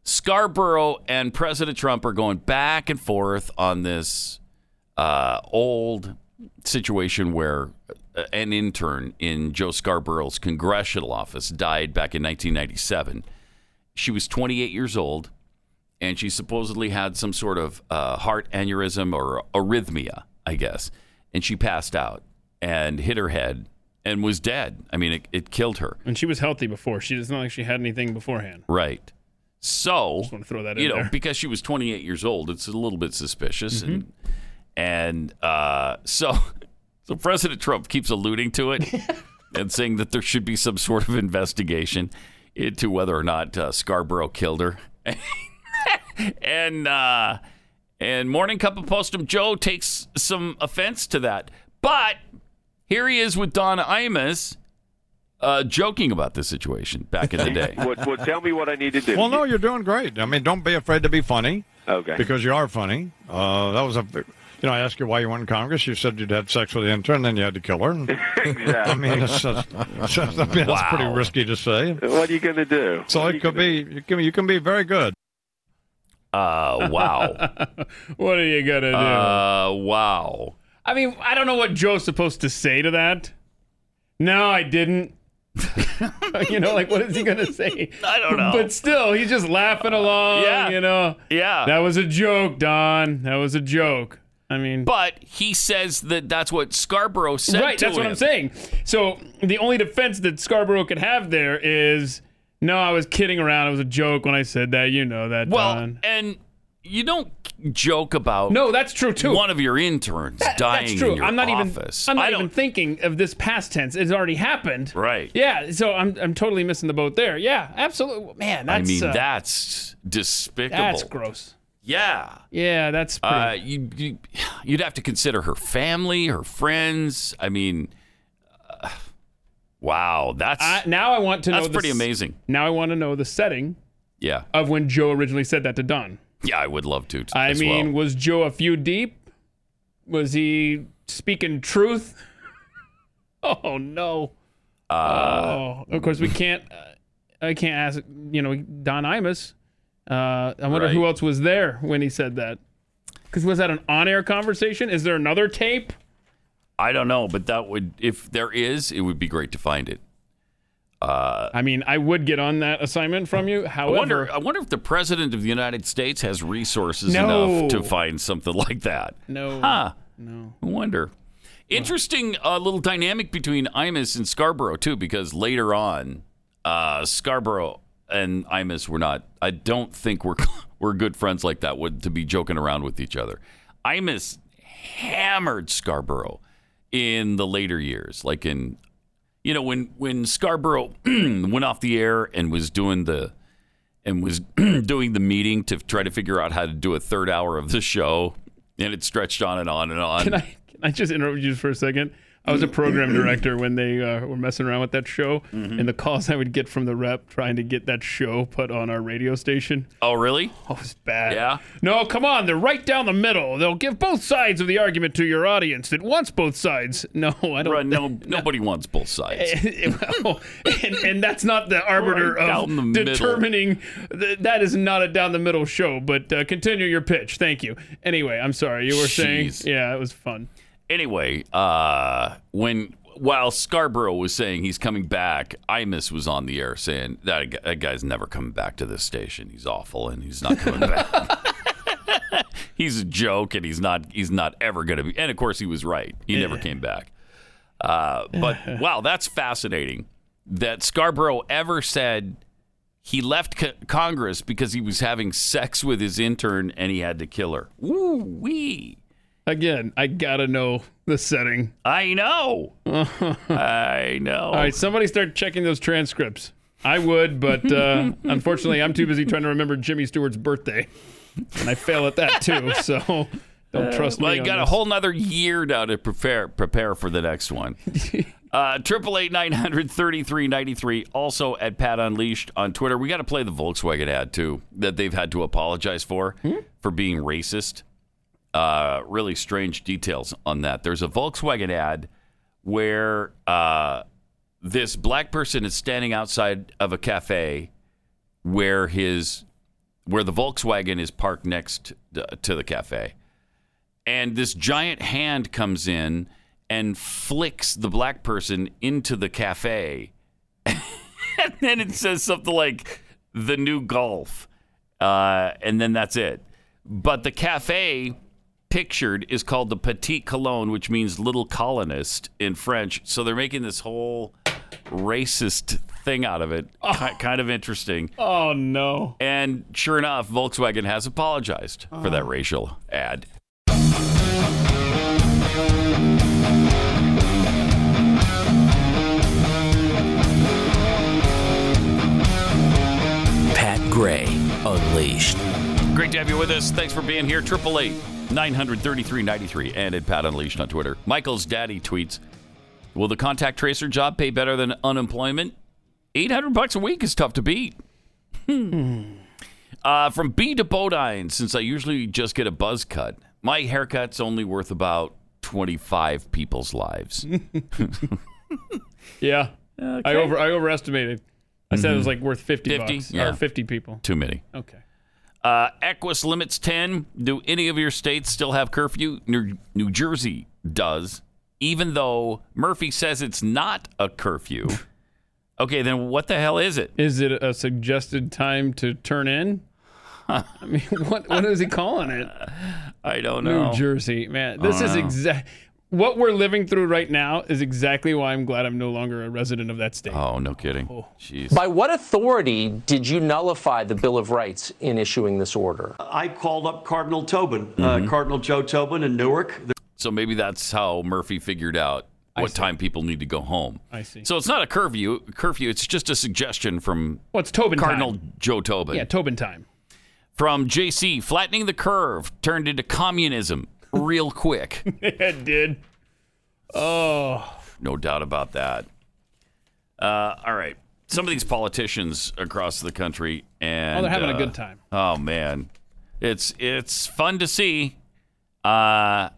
Scarborough and President Trump are going back and forth on this old situation where an intern in Joe Scarborough's congressional office died back in 1997. She was 28 years old, and she supposedly had some sort of heart aneurysm or arrhythmia, I guess. And she passed out and hit her head and was dead. I mean, it killed her. And she was healthy before. She does not like she had anything beforehand. Right. So, just want to throw that in there. Because she was 28 years old, it's a little bit suspicious. Mm-hmm. And so President Trump keeps alluding to it and saying that there should be some sort of investigation into whether or not Scarborough killed her. and Morning Cup of Postum Joe takes some offense to that. But here he is with Don Imus joking about this situation back in the day. Well, tell me what I need to do. Well, no, you're doing great. I mean, don't be afraid to be funny. Okay. Because you are funny. That was a... You know, I asked you why you weren't in Congress. You said you'd had sex with the intern, then you had to kill her. Exactly. I mean, that's pretty risky to say. What are you going to do? So it could be, you can be very good. Wow. What are you going to do? Wow. I mean, I don't know what Joe's supposed to say to that. No, I didn't. You know, like, what is he going to say? I don't know. But still, he's just laughing along, you know. Yeah. That was a joke, Don. That was a joke. I mean... But he says that that's what Scarborough said to him. Right, that's what I'm saying. So the only defense that Scarborough could have there is, no, I was kidding around. It was a joke when I said that. You know that, Don. Well, and... You don't joke about that's true too. One of your interns dying that's true. In your office. I'm not even thinking of this past tense. It's already happened. Right. Yeah, so I'm totally missing the boat there. Yeah, absolutely. Man, that's... I mean, that's despicable. That's gross. Yeah. Yeah, that's pretty... You'd have to consider her family, her friends. I mean, wow, that's... now I want to know... That's pretty amazing. Now I want to know the setting of when Joe originally said that to Don. Yeah, I would love to. I mean, was Joe a few deep? Was he speaking truth? Oh no! Of course, we can't. I can't ask. You know, Don Imus. I wonder who else was there when he said that. Because was that an on-air conversation? Is there another tape? I don't know, but that would, if there is, it would be great to find it. I mean, I would get on that assignment from you. However, I wonder if the President of the United States has resources enough to find something like that. No. Huh. No. I wonder. Interesting little dynamic between Imus and Scarborough, too, because later on, Scarborough and Imus were not, I don't think we're good friends like that, to be joking around with each other. Imus hammered Scarborough in the later years, like in... You know, when Scarborough went off the air and was doing the and was doing the meeting to try to figure out how to do a third hour of the show, and it stretched on and on and on. Can I just interrupt you for a second? I was a program director when they were messing around with that show, mm-hmm. and the calls I would get from the rep trying to get that show put on our radio station. Oh, really? Oh, it was bad. Yeah? No, come on. They're right down the middle. They'll give both sides of the argument to your audience that wants both sides. No, I don't. Right, nobody wants both sides. and that's not the arbiter right of the determining. That is not a down the middle show, but continue your pitch. Thank you. Anyway, I'm sorry. You were saying? Yeah, it was fun. Anyway, while Scarborough was saying he's coming back, Imus was on the air saying that guy's never coming back to this station. He's awful and he's not coming back. He's a joke and he's not ever going to be. And of course, he was right. He never came back. But wow, that's fascinating that Scarborough ever said he left Congress because he was having sex with his intern and he had to kill her. Woo wee. Again, I gotta know the setting. I know. I know. All right, somebody start checking those transcripts. I would, but unfortunately, I'm too busy trying to remember Jimmy Stewart's birthday. And I fail at that, too, so don't trust me. I got a whole nother year now to prepare for the next one. 888-900-3393, also at Pat Unleashed on Twitter. We got to play the Volkswagen ad, too, that they've had to apologize for being racist. Really strange details on that. There's a Volkswagen ad where this black person is standing outside of a cafe where the Volkswagen is parked next to the cafe. And this giant hand comes in and flicks the black person into the cafe. And then it says something like, the new Golf. And then that's it. But the cafe pictured is called the Petit Colon, which means little colonist in French. So they're making this whole racist thing out of it. Oh. Kind of interesting. Oh, no. And sure enough, Volkswagen has apologized for that racial ad. Pat Gray Unleashed. Great to have you with us. Thanks for being here. 888-900-3393 and at Pat Unleashed on Twitter. Michael's daddy tweets, will the contact tracer job pay better than unemployment? $800 a week is tough to beat. From B to Bodine, since I usually just get a buzz cut, my haircut's only worth about 25 people's lives. Yeah. Okay. I overestimated. I said it was like worth 50 bucks, yeah. Or 50 people. Too many. Okay. Equus limits 10. Do any of your states still have curfew? New Jersey does, even though Murphy says it's not a curfew. Okay, then what the hell is it? Is it a suggested time to turn in? Huh. I mean, what is he calling it? I don't know. New Jersey, man. This is exact. What we're living through right now is exactly why I'm glad I'm no longer a resident of that state. Oh, no kidding. Oh. Jeez. By what authority did you nullify the Bill of Rights in issuing this order? I called up Cardinal Tobin, Cardinal Joe Tobin in Newark. So maybe that's how Murphy figured out what time people need to go home. I see. So it's not a curfew. It's just a suggestion from Cardinal Joe Tobin. Yeah, Tobin time. From JC, flattening the curve turned into communism. Real quick. It did. Oh. No doubt about that. All right. Some of these politicians across the country and they're having a good time. Oh man. It's fun to see. Angelica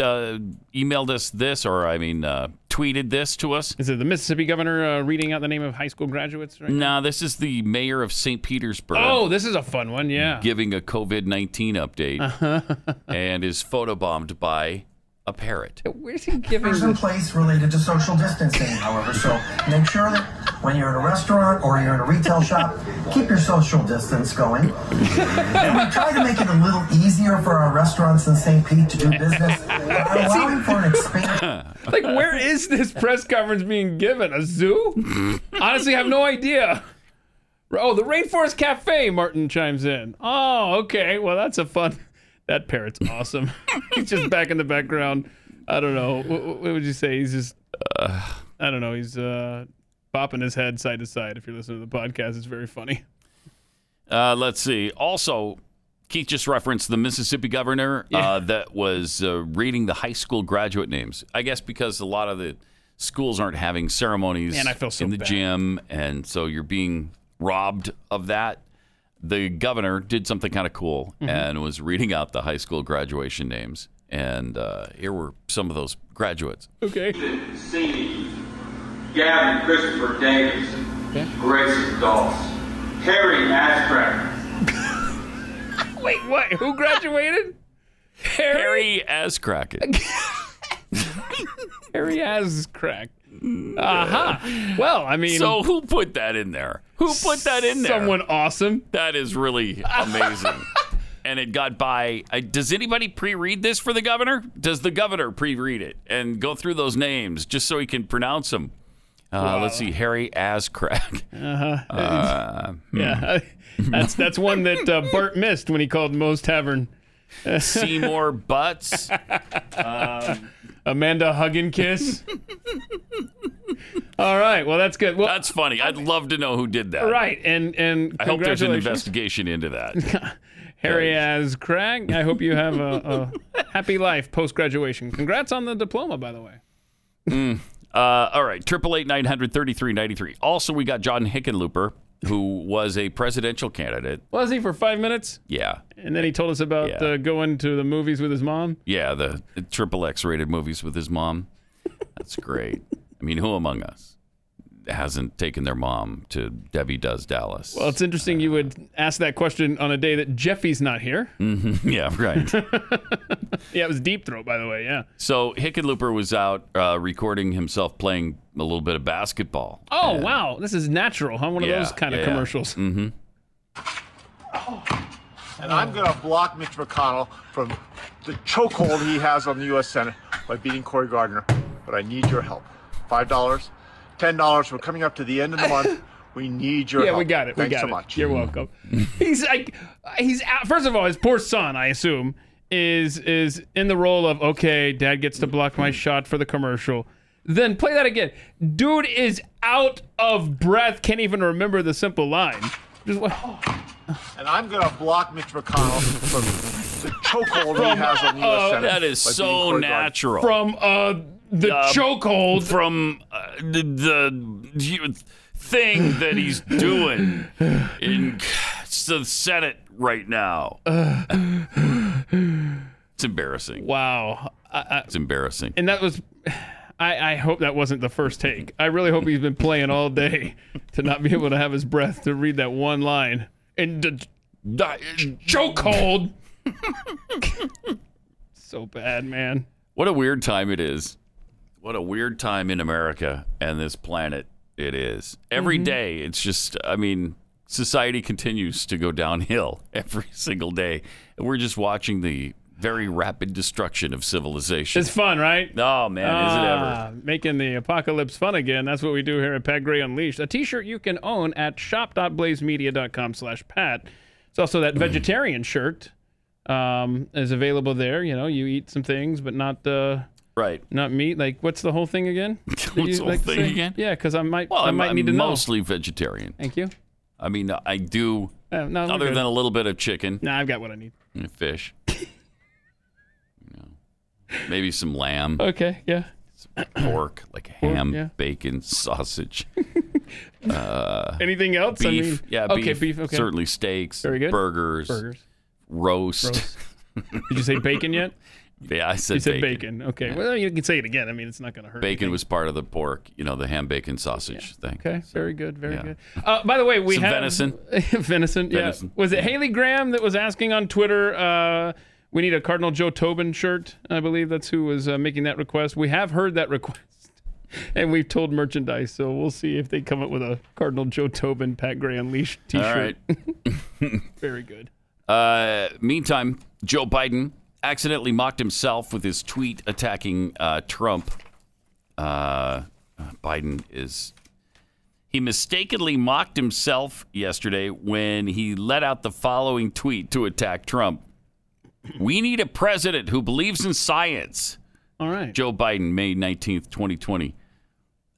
emailed us this, tweeted this to us. Is it the Mississippi governor reading out the name of high school graduates? Right now? This is the mayor of St. Petersburg. Oh, this is a fun one, yeah. Giving a COVID-19 update and is photobombed by a parrot. Where's he giving? There's a place related to social distancing, however, so make sure that when you're at a restaurant or you're in a retail shop, keep your social distance going. And we try to make it a little easier for our restaurants in St. Pete to do business, but allowing for an expansion. Like, where is this press conference being given? A zoo? Honestly, I have no idea. Oh, the Rainforest Cafe, Martin chimes in. Oh, okay. Well, that's a fun... That parrot's awesome. He's just back in the background. I don't know. What would you say? He's just... I don't know. He's bopping his head side to side. If you're listening to the podcast, it's very funny. Let's see. Also, Keith just referenced the Mississippi governor that was reading the high school graduate names. I guess because a lot of the schools aren't having ceremonies in the gym, and so you're being robbed of that. The governor did something kind of cool and was reading out the high school graduation names. And here were some of those graduates. Okay. Seedy, Gavin Christopher Davis, Grayson Dawson, Harry Ascracker. Wait, what? Who graduated? Harry Ascracker. Harry Ascracker. Well, I mean, so who put that in there? Who put that in there? Someone awesome. That is really amazing. And it got by. Does anybody pre-read this for the governor? Does the governor pre-read it and go through those names just so he can pronounce them? Let's see, Harry Ascrack. Yeah, that's one that Bart missed when he called Moe's Tavern. Seymour Butts. Amanda Hug and Kiss. All right, well, that's good. Well, that's funny. I'd love to know who did that. Right, and I hope there's an investigation into that. Harry Ascrack, I hope you have a happy life post-graduation. Congrats on the diploma, by the way. All right, 888-900-3393. Also, we got John Hickenlooper, who was a presidential candidate. Was he for 5 minutes? Yeah. And then he told us about going to the movies with his mom? Yeah, the triple X-rated movies with his mom. That's great. I mean, who among us hasn't taken their mom to Debbie Does Dallas? Well, it's interesting you would ask that question on a day that Jeffy's not here. Mm-hmm. Yeah, right. Yeah, it was Deep Throat, by the way, yeah. So Hickenlooper was out recording himself playing a little bit of basketball. Oh, wow. This is natural, huh? One of those kind of commercials. Mm-hmm. And I'm going to block Mitch McConnell from the chokehold he has on the U.S. Senate by beating Cory Gardner, but I need your help. $5. $10. We're coming up to the end of the month. We need your help. Yeah, we got it. Thanks so much. You're welcome. He's like, he's out. First of all, his poor son, I assume, is in the role of, okay, dad gets to block my shot for the commercial. Then play that again. Dude is out of breath. Can't even remember the simple line. Just like, and I'm going to block Mitch McConnell from the chokehold he has on the U.S. Senate. That is so natural. From the chokehold from the thing that he's doing in the Senate right now. It's embarrassing. Wow. It's embarrassing. And that was, I hope that wasn't the first take. I really hope he's been playing all day to not be able to have his breath to read that one line. And the chokehold. So bad, man. What a weird time it is. What a weird time in America and this planet it is. Every day, it's just, I mean, society continues to go downhill every single day. And we're just watching the very rapid destruction of civilization. It's fun, right? Oh, man, is it ever. Making the apocalypse fun again. That's what we do here at Pat Gray Unleashed. A T-shirt you can own at shop.blazemedia.com/Pat. It's also that vegetarian shirt is available there. You know, you eat some things, but not... Right. Not meat. Like, what's the whole thing again? What's the whole thing again? Yeah, because I might need to know. I'm mostly vegetarian. Thank you. I mean, I do, other than a little bit of chicken. I've got what I need. And fish. Maybe some lamb. Okay, yeah. Some pork, like ham, bacon, sausage. Anything else? Beef. Beef. Okay. Certainly steaks. Very good. Burgers. Roast. Did you say bacon yet? Yeah, I said bacon. You said bacon. Okay. Yeah. Well, you can say it again. I mean, it's not going to hurt. Bacon was part of the pork, the ham, bacon, sausage thing. Okay. So, very good. Very good. By the way, we had venison. Venison. Was it Haley Graham that was asking on Twitter, we need a Cardinal Joe Tobin shirt? I believe that's who was making that request. We have heard that request, and we've told merchandise, so we'll see if they come up with a Cardinal Joe Tobin Pat Gray Unleashed T-shirt. All right. Very good. Meantime, Joe Biden accidentally mocked himself with his tweet attacking Trump. He mistakenly mocked himself yesterday when he let out the following tweet to attack Trump. We need a president who believes in science. All right. Joe Biden, May 19th, 2020.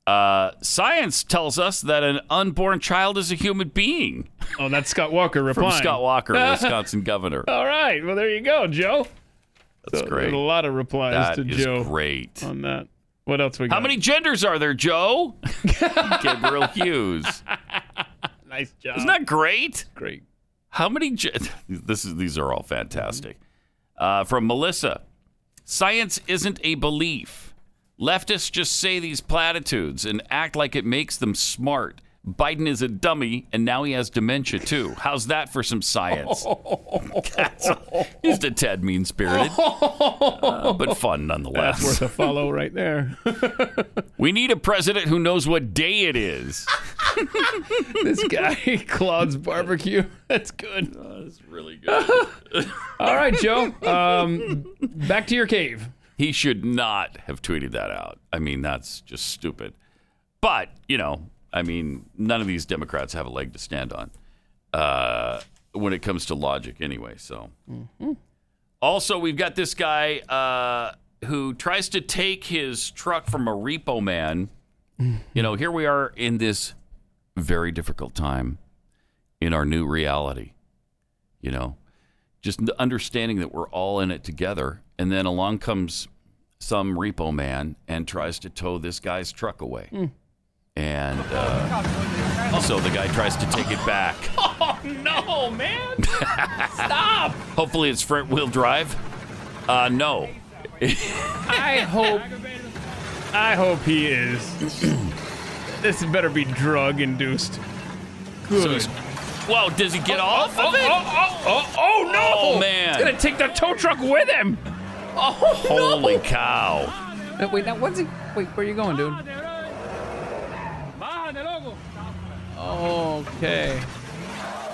Science tells us that an unborn child is a human being. Oh, that's Scott Walker replying. From Scott Walker, Wisconsin governor. All right. Well, there you go, Joe. That's great. A lot of replies to Joe. That is great. On that. What else we got? How many genders are there, Joe? Gabriel Hughes. Nice job. Isn't that great? Great. How many these are all fantastic. From Melissa. Science isn't a belief. Leftists just say these platitudes and act like it makes them smart. Biden is a dummy, and now he has dementia, too. How's that for some science? Just a tad mean-spirited, but fun nonetheless. That's worth a follow right there. We need a president who knows what day it is. This guy, Claude's Barbecue. That's good. Oh, that's really good. All right, Joe. Back to your cave. He should not have tweeted that out. I mean, that's just stupid. But, you know... I mean, none of these Democrats have a leg to stand on when it comes to logic anyway. So, Also, we've got this guy who tries to take his truck from a repo man. You know, here we are in this very difficult time in our new reality. You know, just understanding that we're all in it together. And then along comes some repo man and tries to tow this guy's truck away. And also the guy tries to take it back. Oh, no, man. Stop. Hopefully it's front-wheel drive. No. I hope he is. This better be drug-induced. Good. So whoa, does he get off of it? Oh, no. Oh, man. He's going to take the tow truck with him. Oh, holy cow. Wait, now, wait, where are you going, dude? Okay.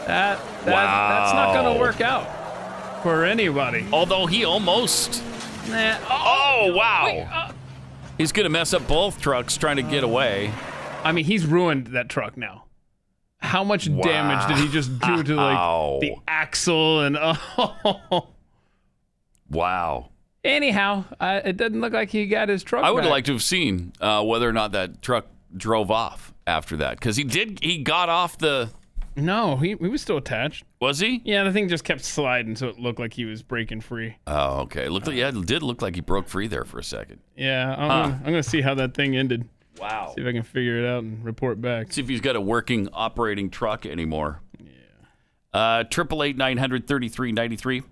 That's not going to work out for anybody. Although he almost... Nah. Oh, wow. Wait, he's going to mess up both trucks trying to get away. I mean, he's ruined that truck now. How much damage did he just do to the axle and... Oh. Wow. Anyhow, it doesn't look like he got his truck back. I would like to have seen whether or not that truck drove off after that, because he got off the... No, he was still attached. Was he? Yeah, the thing just kept sliding, so it looked like he was breaking free. Oh, okay. It looked like, it did look like he broke free there for a second. Yeah, I'm going to see how that thing ended. Wow. See if I can figure it out and report back. See if he's got a working, operating truck anymore. Yeah. 888-900-3393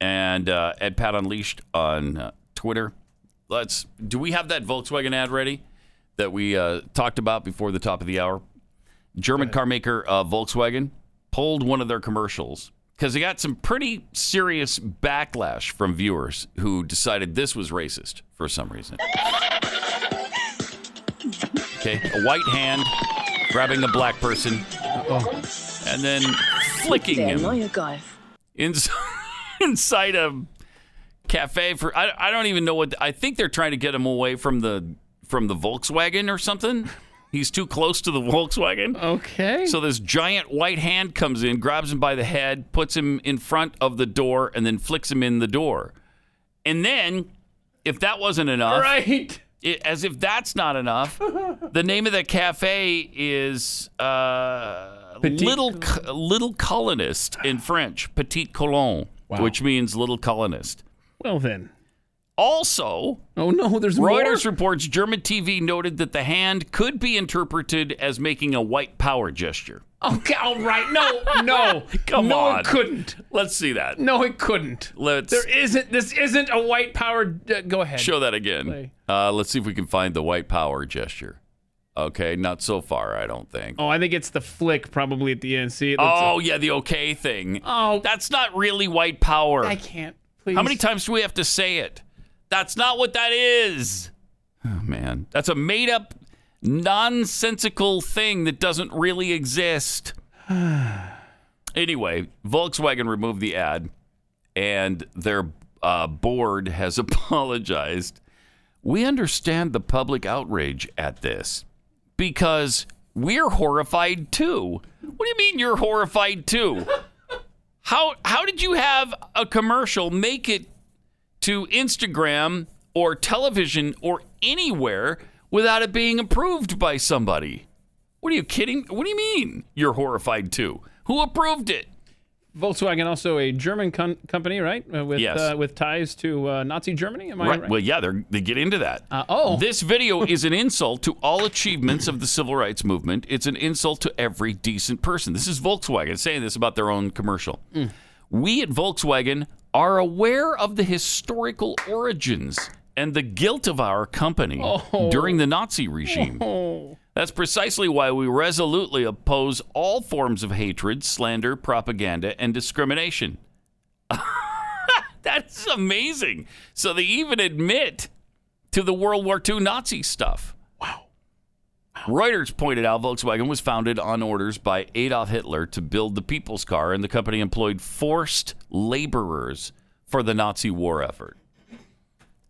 and at Pat Unleashed on Twitter. Do we have that Volkswagen ad ready? That we talked about before the top of the hour. German car maker Volkswagen pulled one of their commercials because they got some pretty serious backlash from viewers who decided this was racist for some reason. Okay, a white hand grabbing a black person and then flicking him inside a cafe for I don't even know what I think they're trying to get him away from the. Volkswagen or something. He's too close to the Volkswagen. Okay. So this giant white hand comes in, grabs him by the head, puts him in front of the door, and then flicks him in the door. And then, if that wasn't enough, right? As if that's not enough, the name of the cafe is Little Colonist in French, Petit Colon, which means Little Colonist. Well, then. Also, there's Reuters reports German TV noted that the hand could be interpreted as making a white power gesture. Okay, all right. No. Come on. No, it couldn't. Let's see that. No, it couldn't. This isn't a white power. Go ahead. Show that again. Let's see if we can find the white power gesture. Okay, not so far, I don't think. Oh, I think it's the flick probably at the end. See, it looks the okay thing. Oh. That's not really white power. I can't, please. How many times do we have to say it? That's not what that is. Oh, man. That's a made-up, nonsensical thing that doesn't really exist. Anyway, Volkswagen removed the ad, and their board has apologized. We understand the public outrage at this because we're horrified, too. What do you mean you're horrified, too? How did you have a commercial make it to Instagram or television or anywhere without it being approved by somebody. What are you kidding? What do you mean you're horrified too? Who approved it? Volkswagen, also a German company, right? With ties to Nazi Germany, am I right? Well, yeah, they get into that. This video is an insult to all achievements of the civil rights movement. It's an insult to every decent person. This is Volkswagen saying this about their own commercial. Mm. We at Volkswagen are aware of the historical origins and the guilt of our company during the Nazi regime. Oh. That's precisely why we resolutely oppose all forms of hatred, slander, propaganda, and discrimination. That's amazing. So they even admit to the World War II Nazi stuff. Wow. Reuters pointed out Volkswagen was founded on orders by Adolf Hitler to build the people's car, and the company employed forced laborers for the Nazi war effort.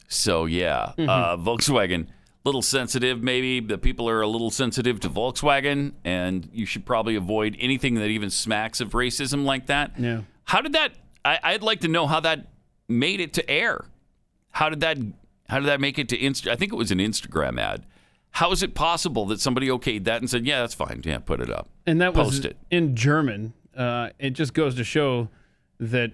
So, yeah, Volkswagen... little sensitive, maybe. The people are a little sensitive to Volkswagen, and you should probably avoid anything that even smacks of racism like that. Yeah. How did that? I'd like to know how that made it to air. How did that make it to Instagram? I think it was an Instagram ad. How is it possible that somebody okayed that and said, "Yeah, that's fine. Yeah, put it up." And that Post was it. In German. It just goes to show that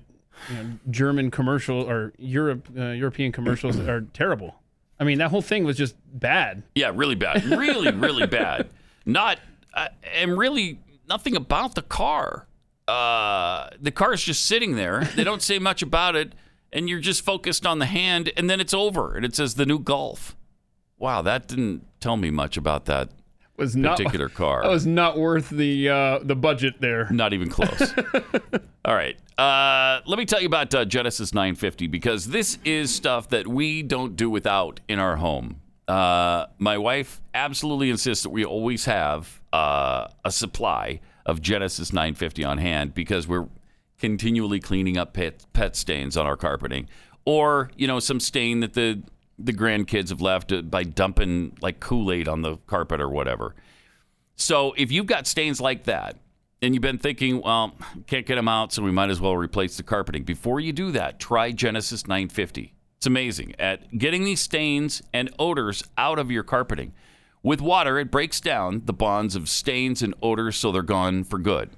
German commercial or European commercials are terrible. I mean, that whole thing was just bad. Yeah, really bad. Really, really bad. And really nothing about the car. The car is just sitting there. They don't say much about it, and you're just focused on the hand, and then it's over, and it says the new Golf. Wow, that didn't tell me much about that particular car. That was not worth the budget there. Not even close. All right. Let me tell you about Genesis 950, because this is stuff that we don't do without in our home. My wife absolutely insists that we always have a supply of Genesis 950 on hand, because we're continually cleaning up pet stains on our carpeting, or some stain that the grandkids have left by dumping like Kool-Aid on the carpet or whatever. So if you've got stains like that, and you've been thinking, well, can't get them out, so we might as well replace the carpeting. Before you do that, try Genesis 950. It's amazing at getting these stains and odors out of your carpeting. With water, it breaks down the bonds of stains and odors, so they're gone for good.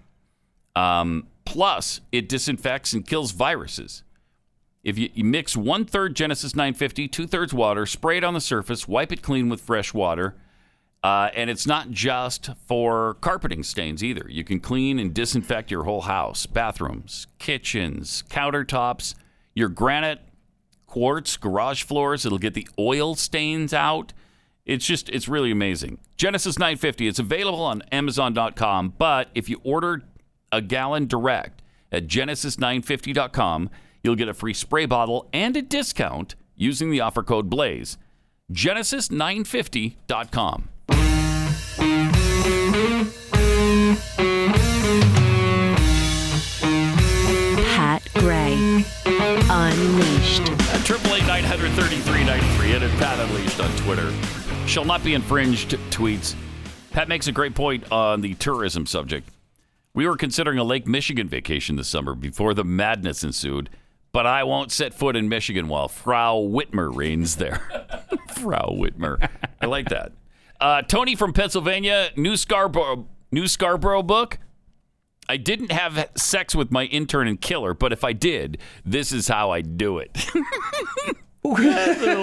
Plus, it disinfects and kills viruses. If you mix 1/3 Genesis 950, 2/3 water, spray it on the surface, wipe it clean with fresh water. And it's not just for carpeting stains either. You can clean and disinfect your whole house, bathrooms, kitchens, countertops, your granite, quartz, garage floors. It'll get the oil stains out. It's really amazing. Genesis 950, it's available on Amazon.com. But if you order a gallon direct at Genesis950.com, you'll get a free spray bottle and a discount using the offer code BLAZE. Genesis950.com. Pat Gray Unleashed. 888-933-93 and at Pat Unleashed on Twitter. Shall not be infringed tweets. Pat makes a great point on the tourism subject. We were considering a Lake Michigan vacation this summer before the madness ensued, but I won't set foot in Michigan while Frau Whitmer reigns there. Frau Whitmer. I like that. Tony from Pennsylvania, new Scarborough book. I didn't have sex with my intern and killer, but if I did, this is how I do it. a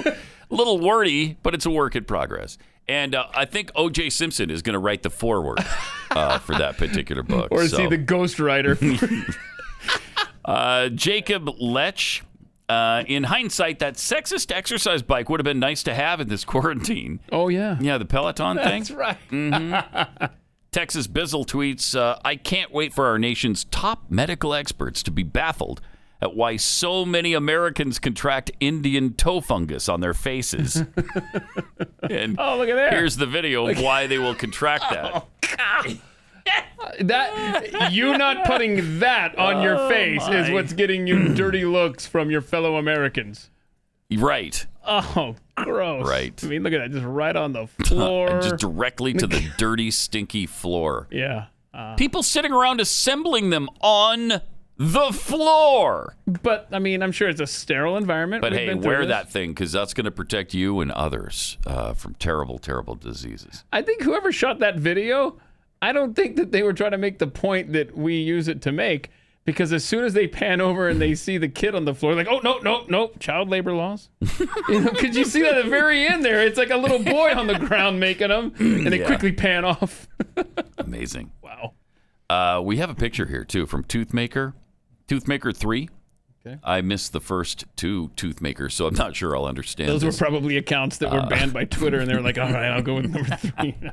little wordy, but it's a work in progress. And I think O.J. Simpson is going to write the foreword for that particular book. Or is he the ghostwriter? Jacob Lech, in hindsight, that sexist exercise bike would have been nice to have in this quarantine. Oh, yeah. Yeah, the Peloton thing. That's right. Mm-hmm. Texas Bizzle tweets, I can't wait for our nation's top medical experts to be baffled at why so many Americans contract Indian toe fungus on their faces. And look at that. Here's the video of why they will contract that. God. That you not putting that on your face is what's getting you dirty looks from your fellow Americans. Right. Oh, gross. Right. I mean, look at that. Just right on the floor. And just directly to the dirty, stinky floor. Yeah. People sitting around assembling them on the floor. But, I mean, I'm sure it's a sterile environment. But hey, wear that thing, because that's going to protect you and others from terrible, terrible diseases. I think whoever shot that video, I don't think that they were trying to make the point that we use it to make, because as soon as they pan over and they see the kid on the floor, like, oh, no, child labor laws. You know, could you see that at the very end there? It's like a little boy on the ground making them, and they quickly pan off. Amazing. Wow. We have a picture here, too, from Toothmaker 3. Okay. I missed the first two Toothmakers, so I'm not sure I'll understand. Those were probably accounts that were banned by Twitter, and they were like, all right, I'll go with number 3 now.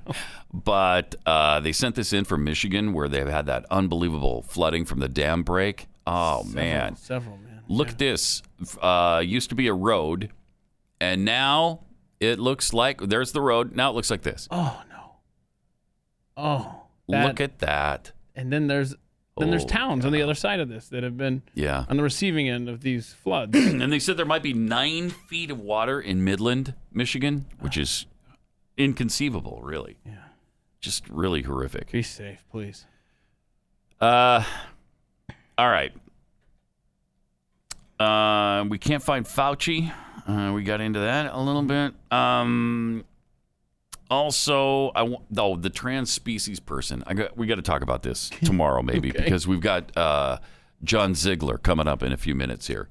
But they sent this in from Michigan, where they've had that unbelievable flooding from the dam break. Oh, man. Several, man. Look at this. Used to be a road, and now it looks like, there's the road. Now it looks like this. Oh, no. Oh. Look at that. And then there's towns on the other side of this that have been on the receiving end of these floods. And they said there might be 9 feet of water in Midland, Michigan, which is inconceivable, really. Yeah. Just really horrific. Be safe, please. All right. We can't find Fauci. We got into that a little bit. Also, the trans species person. We got to talk about this tomorrow, maybe, because we've got John Ziegler coming up in a few minutes here.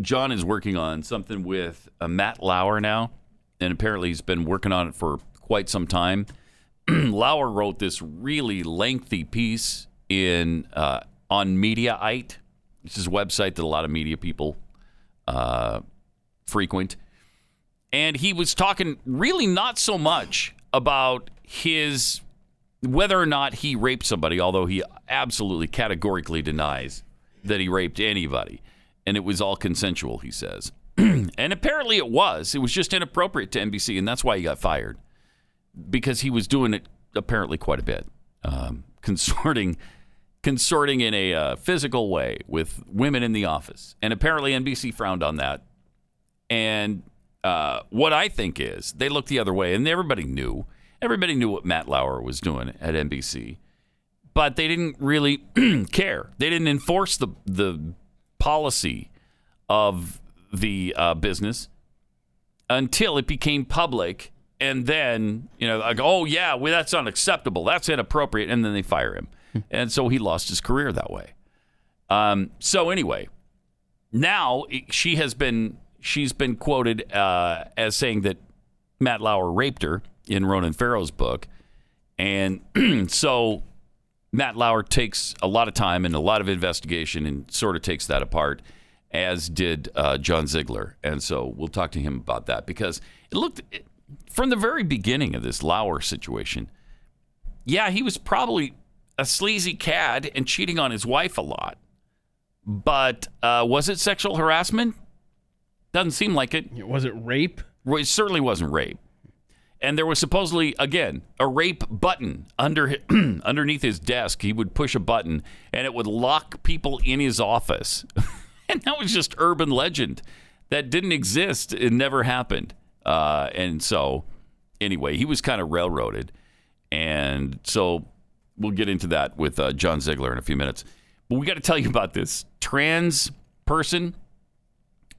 John is working on something with Matt Lauer now, and apparently he's been working on it for quite some time. Lauer wrote this really lengthy piece on Mediaite, which is a website that a lot of media people frequent. And he was talking really not so much about whether or not he raped somebody, although he absolutely categorically denies that he raped anybody. And it was all consensual, he says. And apparently it was. It was just inappropriate to NBC, and that's why he got fired. Because he was doing it apparently quite a bit. Consorting in a physical way with women in the office. And apparently NBC frowned on that. And... what I think is they looked the other way, and everybody knew what Matt Lauer was doing at NBC, but they didn't really care. They didn't enforce the policy of the business until it became public, and then like, oh yeah, well, that's unacceptable, that's inappropriate, and then they fire him, and so he lost his career that way. So anyway, now she's been quoted as saying that Matt Lauer raped her in Ronan Farrow's book. And so Matt Lauer takes a lot of time and a lot of investigation and sort of takes that apart, as did John Ziegler. And so we'll talk to him about that, because it looked, from the very beginning of this Lauer situation, he was probably a sleazy cad and cheating on his wife a lot. But was it sexual harassment? Doesn't seem like it. Was it rape? It certainly wasn't rape. And there was supposedly, again, a rape button underneath his desk. He would push a button, and it would lock people in his office. And that was just urban legend. That didn't exist. It never happened. And so, anyway, he was kind of railroaded. And so we'll get into that with John Ziegler in a few minutes. But we got to tell you about this trans person.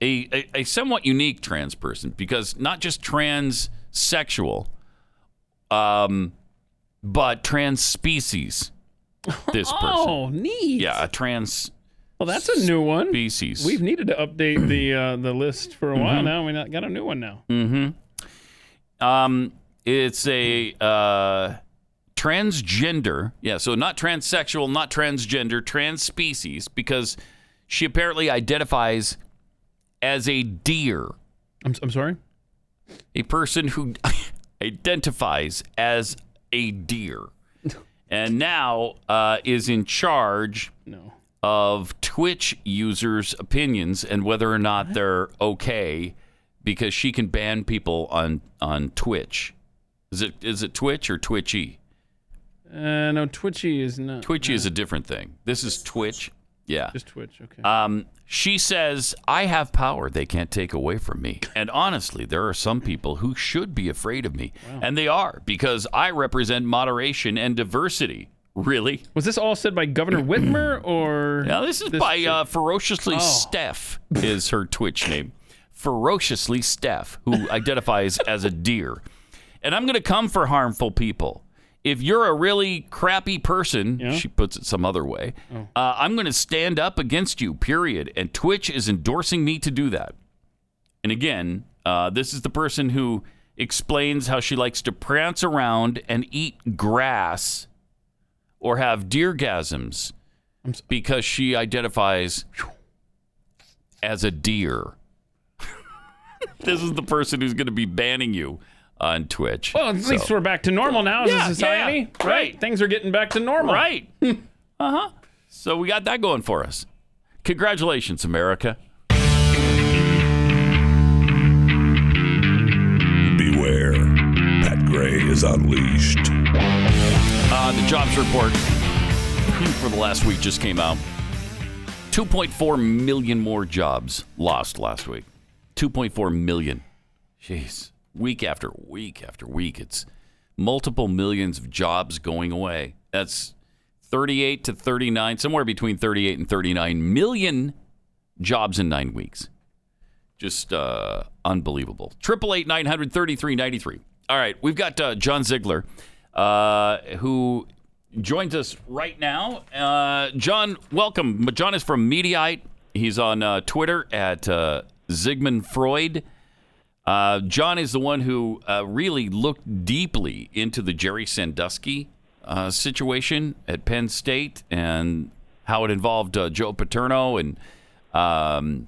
A somewhat unique trans person, because not just transsexual, but trans species. This person. Oh, neat. Yeah, a trans. Well, that's a new one. Species. We've needed to update the list for a while now. We got a new one now. Mm-hmm. It's a transgender. Yeah, so not transsexual, not transgender, trans species, because she apparently identifies as a deer. I'm sorry? A person who identifies as a deer. And now is in charge of Twitch users' opinions and whether or not they're okay, because she can ban people on Twitch. Is it Twitch or Twitchy? No, Twitchy is not. Twitchy is a different thing. This is Twitch. Yeah. Just Twitch, okay. She says, I have power they can't take away from me. And honestly, there are some people who should be afraid of me. Wow. And they are, because I represent moderation and diversity. Really? Was this all said by Governor Whitmer or? No, this is by Ferociously Steph is her Twitch name. Ferociously Steph, who identifies as a deer. And I'm going to come for harmful people. If you're a really crappy person, she puts it some other way, I'm going to stand up against you, period. And Twitch is endorsing me to do that. And again, this is the person who explains how she likes to prance around and eat grass or have deergasms because she identifies as a deer. This is the person who's going to be banning you on Twitch. Well, at least we're back to normal now as a society. Yeah, right. Things are getting back to normal. Right. Uh-huh. So we got that going for us. Congratulations, America. Beware. Pat Gray is unleashed. The jobs report for the last week just came out. 2.4 million more jobs lost last week. 2.4 million. Jeez. Week after week after week. It's multiple millions of jobs going away. That's 38 to 39, somewhere between 38 and 39 million jobs in 9 weeks. Just unbelievable. 888-900-3393. All right. We've got John Ziegler who joins us right now. John, welcome. John is from Mediaite. He's on Twitter at Zygmunt Freud. John is the one who really looked deeply into the Jerry Sandusky situation at Penn State and how it involved Joe Paterno, and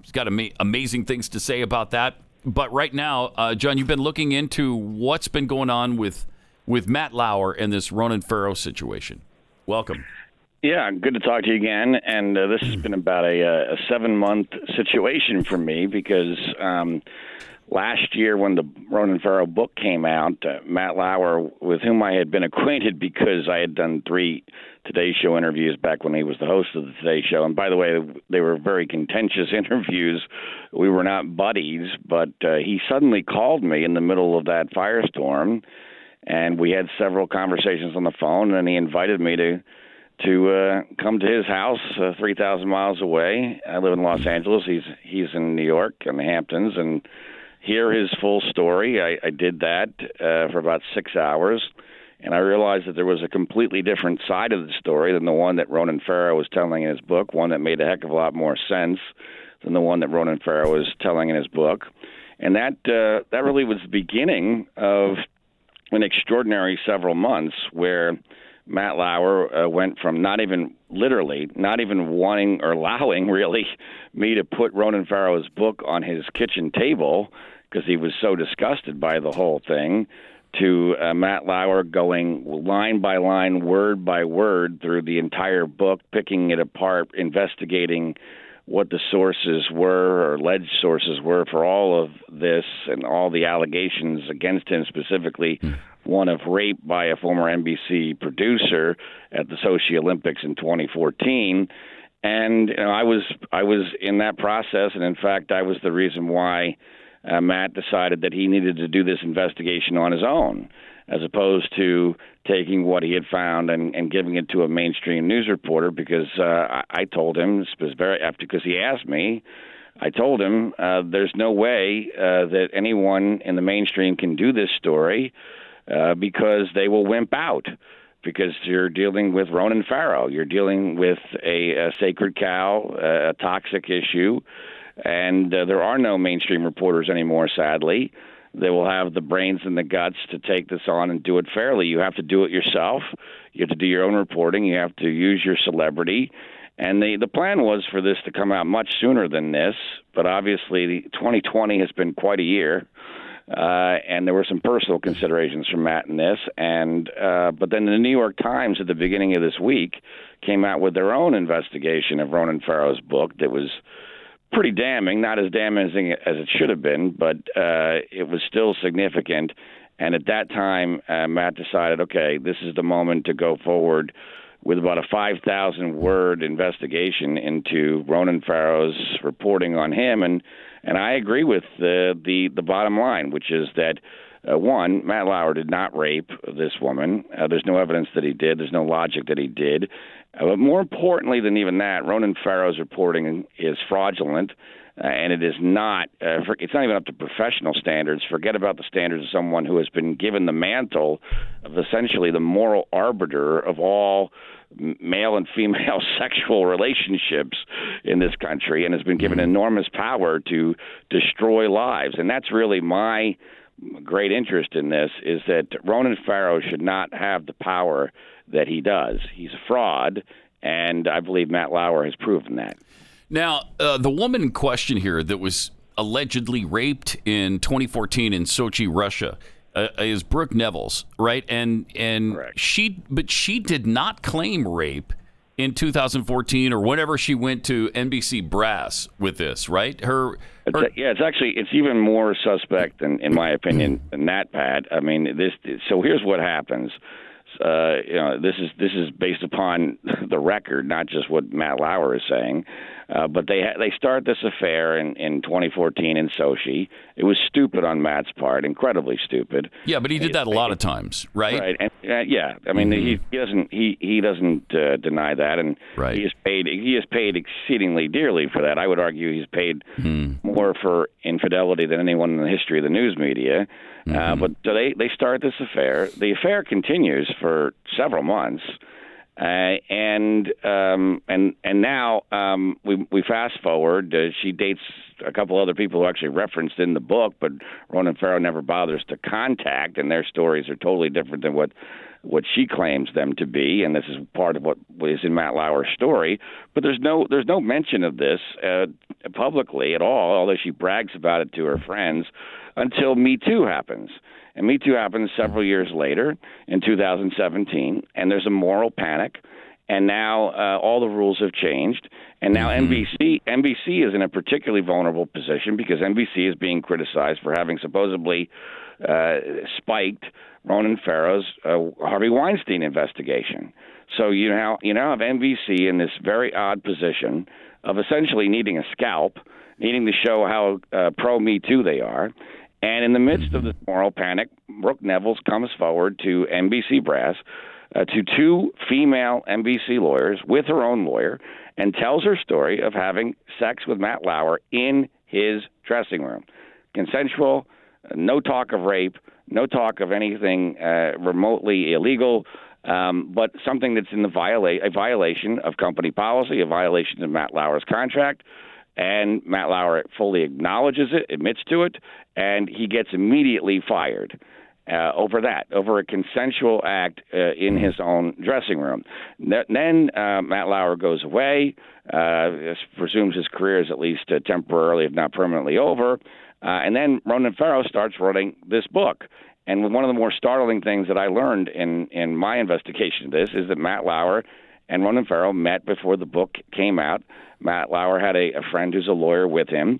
he's got amazing things to say about that. But right now, John, you've been looking into what's been going on with Matt Lauer and this Ronan Farrow situation. Welcome. Yeah, good to talk to you again. And this has been about a 7-month situation for me because last year when the Ronan Farrow book came out, Matt Lauer, with whom I had been acquainted because I had done 3 Today Show interviews back when he was the host of the Today Show. And by the way, they were very contentious interviews. We were not buddies, but he suddenly called me in the middle of that firestorm. And we had several conversations on the phone, and he invited me to come to his house 3,000 miles away. I live in Los Angeles. He's in New York and the Hamptons, and hear his full story. I did that for about 6 hours, and I realized that there was a completely different side of the story than the one that Ronan Farrow was telling in his book, one that made a heck of a lot more sense than the one that Ronan Farrow was telling in his book. And that really was the beginning of an extraordinary several months where Matt Lauer went from not even wanting or allowing, really, me to put Ronan Farrow's book on his kitchen table because he was so disgusted by the whole thing, to Matt Lauer going line by line, word by word through the entire book, picking it apart, investigating what the sources were or alleged sources were for all of this and all the allegations against him, specifically one of rape by a former NBC producer at the Sochi Olympics in 2014. And I was in that process, and in fact, I was the reason why Matt decided that he needed to do this investigation on his own, as opposed to taking what he had found and giving it to a mainstream news reporter, because I told him, because he asked me, I told him there's no way that anyone in the mainstream can do this story because they will wimp out, because you're dealing with Ronan Farrow. You're dealing with a sacred cow, a toxic issue, and there are no mainstream reporters anymore, sadly. They will have the brains and the guts to take this on and do it fairly. You have to do it yourself. You have to do your own reporting. You have to use your celebrity. And the plan was for this to come out much sooner than this, but obviously 2020 has been quite a year, and there were some personal considerations for Matt in this. And but then the New York Times at the beginning of this week came out with their own investigation of Ronan Farrow's book that was pretty damning, not as damning as it should have been, but it was still significant. And at that time, Matt decided, okay, this is the moment to go forward with about a 5,000-word investigation into Ronan Farrow's reporting on him. And I agree with the bottom line, which is that One, Matt Lauer did not rape this woman. There's no evidence that he did. There's no logic that he did. But more importantly than even that, Ronan Farrow's reporting is fraudulent, and it is not. It's not even up to professional standards. Forget about the standards of someone who has been given the mantle of essentially the moral arbiter of all male and female sexual relationships in this country, and has been given enormous power to destroy lives. And that's really my great interest in this, is that Ronan Farrow should not have the power that he does. He's a fraud, and I believe Matt Lauer has proven that. Now, the woman in question here that was allegedly raped in 2014 in Sochi, Russia, is Brooke Nevels, right? And correct. She did not claim rape in 2014 or whenever she went to NBC Brass with this, right? It's even more suspect in my opinion than that, Pat. I mean, so here's what happens. This is based upon the record, not just what Matt Lauer is saying. But they start this affair in 2014 in Sochi. It was stupid on Matt's part, incredibly stupid. Yeah, but he did that a lot of times, right? Right. And, I mean, he doesn't deny that, and right. he is paid exceedingly dearly for that. I would argue he's paid more for infidelity than anyone in the history of the news media. But so they start this affair. The affair continues for several months. And now we fast forward. She dates a couple other people who are actually referenced in the book, but Ronan Farrow never bothers to contact, and their stories are totally different than what she claims them to be. And this is part of what is in Matt Lauer's story. But there's no mention of this publicly at all, although she brags about it to her friends, until Me Too happens. And Me Too happens several years later in 2017, and there's a moral panic. And now all the rules have changed. And now NBC is in a particularly vulnerable position, because NBC is being criticized for having supposedly spiked Ronan Farrow's Harvey Weinstein investigation. So you now have NBC in this very odd position of essentially needing a scalp, needing to show how pro-Me Too they are. And in the midst of this moral panic, Brooke Nevels comes forward to NBC Brass, to two female NBC lawyers with her own lawyer, and tells her story of having sex with Matt Lauer in his dressing room. Consensual, no talk of rape, no talk of anything remotely illegal, but something that's in the a violation of company policy, a violation of Matt Lauer's contract. And Matt Lauer fully acknowledges it, admits to it, and he gets immediately fired over a consensual act in his own dressing room. Then Matt Lauer goes away, presumes his career is at least temporarily, if not permanently, over. And then Ronan Farrow starts writing this book. And one of the more startling things that I learned in my investigation of this is that Matt Lauer and Ronan Farrow met before the book came out. Matt Lauer had a friend who's a lawyer with him,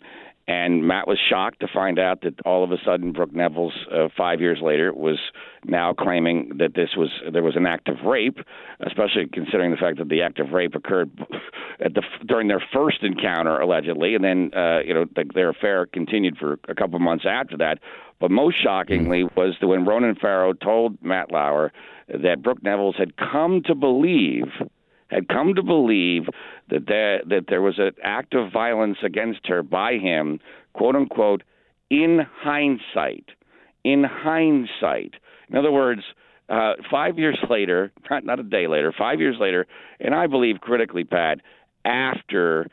and Matt was shocked to find out that all of a sudden Brooke Nevels, 5 years later, was now claiming that there was an act of rape, especially considering the fact that the act of rape occurred during their first encounter, allegedly, and then their affair continued for a couple of months after that. But most shockingly was that when Ronan Farrow told Matt Lauer that Brooke Nevels had come to believe that there was an act of violence against her by him, quote unquote, in hindsight. In other words, 5 years later, not a day later, 5 years later, and I believe critically, Pat, after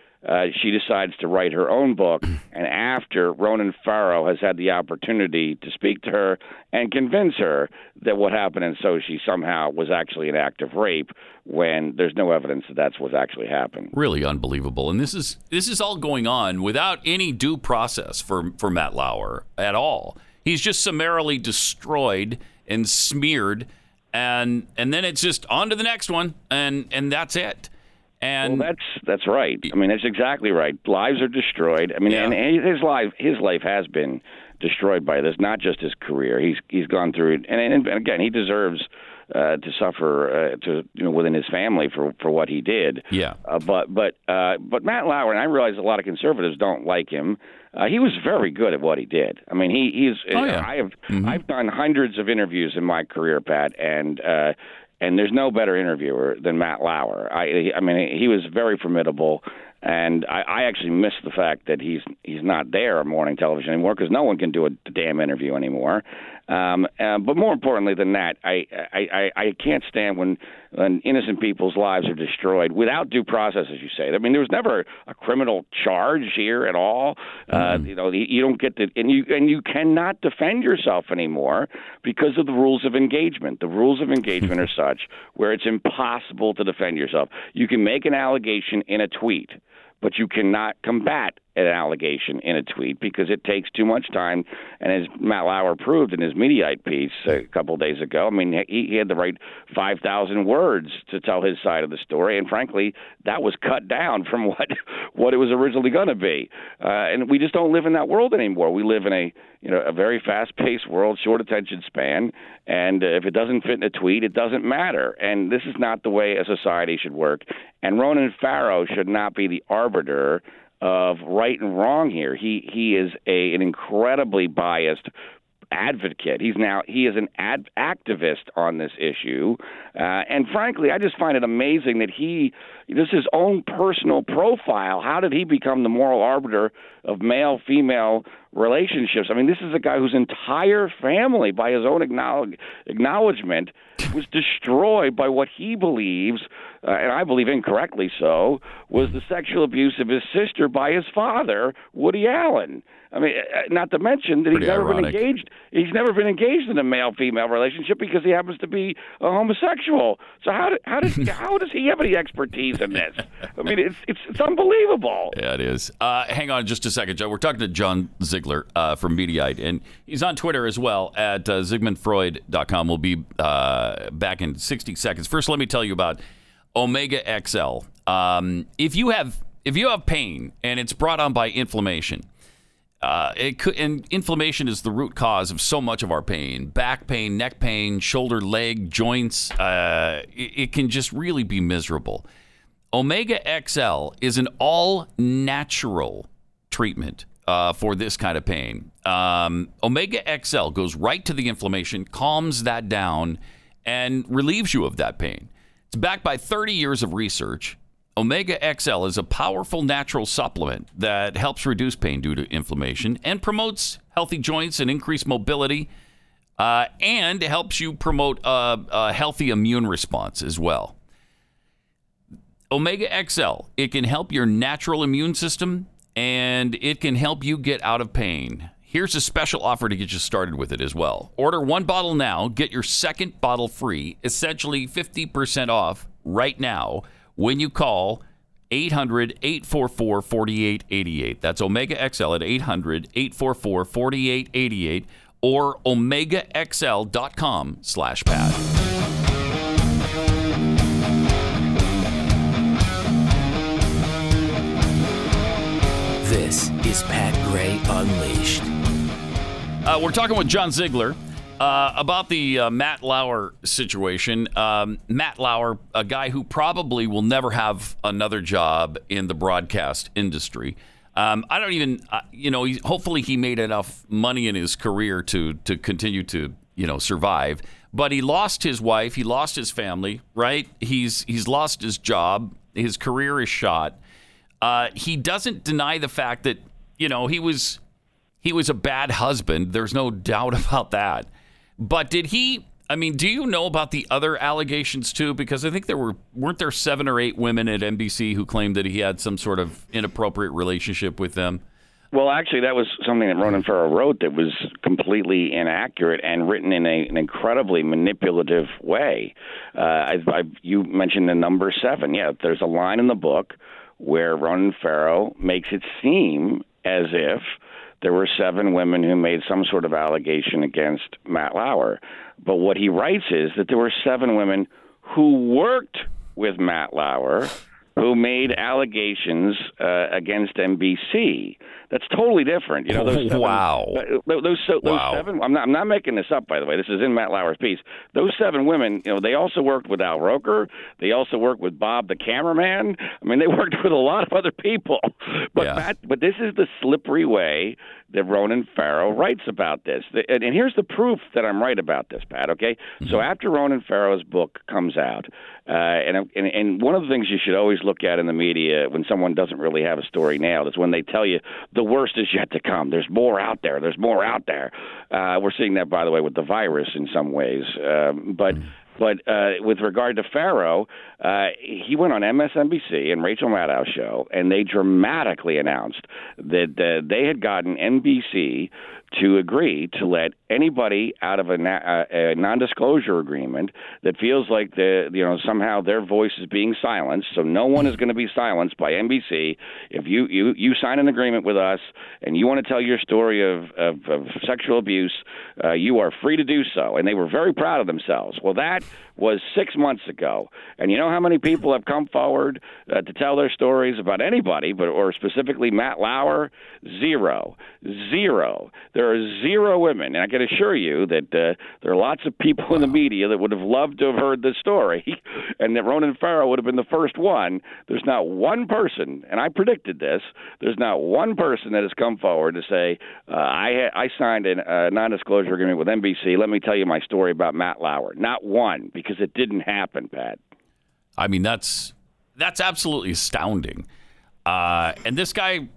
she decides to write her own book, and after Ronan Farrow has had the opportunity to speak to her and convince her that what happened in Sochi somehow was actually an act of rape, when there's no evidence that that's what actually happened. Really unbelievable. And this is all going on without any due process for Matt Lauer at all. He's just summarily destroyed and smeared, and then it's just on to the next one, and that's it. And well, that's right. I mean, that's exactly right. Lives are destroyed. I mean, yeah. And his life has been destroyed by this, not just his career. He's gone through it. And again, he deserves to suffer to within his family for what he did. Yeah. But Matt Lauer, and I realize a lot of conservatives don't like him. He was very good at what he did. I mean, he's. Oh, yeah. I've done hundreds of interviews in my career, Pat, and there's no better interviewer than Matt Lauer. I mean, he was very formidable. And I actually miss the fact that he's not there on morning television anymore because no one can do a damn interview anymore. But more importantly than that, I can't stand when innocent people's lives are destroyed without due process, as you say. I mean, there was never a criminal charge here at all. You don't get to, and you cannot defend yourself anymore because of the rules of engagement. The rules of engagement are such where it's impossible to defend yourself. You can make an allegation in a tweet, but you cannot combat an allegation in a tweet because it takes too much time. And as Matt Lauer proved in his Mediaite piece a couple of days ago, I mean, he had to write 5,000 words to tell his side of the story. And frankly, that was cut down from what it was originally going to be. And we just don't live in that world anymore. We live in a very fast-paced world, short attention span. And if it doesn't fit in a tweet, it doesn't matter. And this is not the way a society should work. And Ronan Farrow should not be the arbiter of right and wrong here. He is an incredibly biased advocate. He is an activist on this issue, and frankly, I just find it amazing that this is his own personal profile. How did he become the moral arbiter of male-female relationships? I mean, this is a guy whose entire family, by his own acknowledgement, was destroyed by what he believes, and I believe incorrectly so, was the sexual abuse of his sister by his father, Woody Allen. I mean, not to mention that he's never been engaged in a male-female relationship because he happens to be a homosexual. So how does he have any expertise in this? I mean, it's unbelievable. Yeah, it is. Hang on just a second, Joe. We're talking to John Ziegler from Mediaite, and he's on Twitter as well at ZigmundFreud.com. We'll be back in 60 seconds. First, let me tell you about Omega XL. If you have pain and it's brought on by inflammation, and inflammation is the root cause of so much of our pain: back pain, neck pain, shoulder, leg, joints. It can just really be miserable. Omega XL is an all-natural treatment for this kind of pain. Omega XL goes right to the inflammation, calms that down, and relieves you of that pain. It's backed by 30 years of research. Omega XL is a powerful natural supplement that helps reduce pain due to inflammation and promotes healthy joints and increased mobility, and helps you promote a healthy immune response as well. Omega XL, it can help your natural immune system, and it can help you get out of pain. Here's a special offer to get you started with it as well. Order one bottle now, get your second bottle free, essentially 50% off right now when you call 800-844-4888. That's Omega XL at 800-844-4888 or omegaxl.com/Pat. This is Pat Gray Unleashed. We're talking with John Ziegler about the Matt Lauer situation. Matt Lauer, a guy who probably will never have another job in the broadcast industry. Hopefully he made enough money in his career to continue to survive. But he lost his wife. He lost his family. Right? He's lost his job. His career is shot. He doesn't deny the fact that, he was a bad husband. There's no doubt about that. But do you know about the other allegations too? Because I think weren't there 7 or 8 women at NBC who claimed that he had some sort of inappropriate relationship with them? Well, actually, that was something that Ronan Farrow wrote that was completely inaccurate and written in an incredibly manipulative way. You mentioned the number 7. Yeah, there's a line in the book where Ronan Farrow makes it seem as if there were 7 women who made some sort of allegation against Matt Lauer. But what he writes is that there were 7 women who worked with Matt Lauer who made allegations against NBC. That's totally different. You know, those seven, those seven. I'm not making this up, by the way. This is in Matt Lauer's piece. Those seven women, you know, they also worked with Al Roker. They also worked with Bob, the cameraman. I mean, they worked with a lot of other people. But yeah. But this is the slippery way that Ronan Farrow writes about this. And here's the proof that I'm right about this, Pat, okay? Mm-hmm. So after Ronan Farrow's book comes out, and one of the things you should always look at in the media when someone doesn't really have a story nailed is when they tell you the worst is yet to come. There's more out there. There's more out there. We're seeing that, by the way, with the virus in some ways. But with regard to Farrow, he went on MSNBC and Rachel Maddow's show, and they dramatically announced that they had gotten NBC to agree to let anybody out of a non-disclosure agreement that feels like somehow their voice is being silenced. So no one is going to be silenced by NBC. If you sign an agreement with us and you want to tell your story of sexual abuse, you are free to do so. And they were very proud of themselves. Well, that was 6 months ago. And you know how many people have come forward to tell their stories about anybody, or specifically Matt Lauer? Zero. Zero. There are zero women, and I can assure you that there are lots of people in the media that would have loved to have heard this story, and that Ronan Farrow would have been the first one. There's not one person, and I predicted this, there's not one person that has come forward to say, I signed a non-disclosure agreement with NBC. Let me tell you my story about Matt Lauer. Not one, because it didn't happen, Pat. I mean, that's absolutely astounding. And this guy...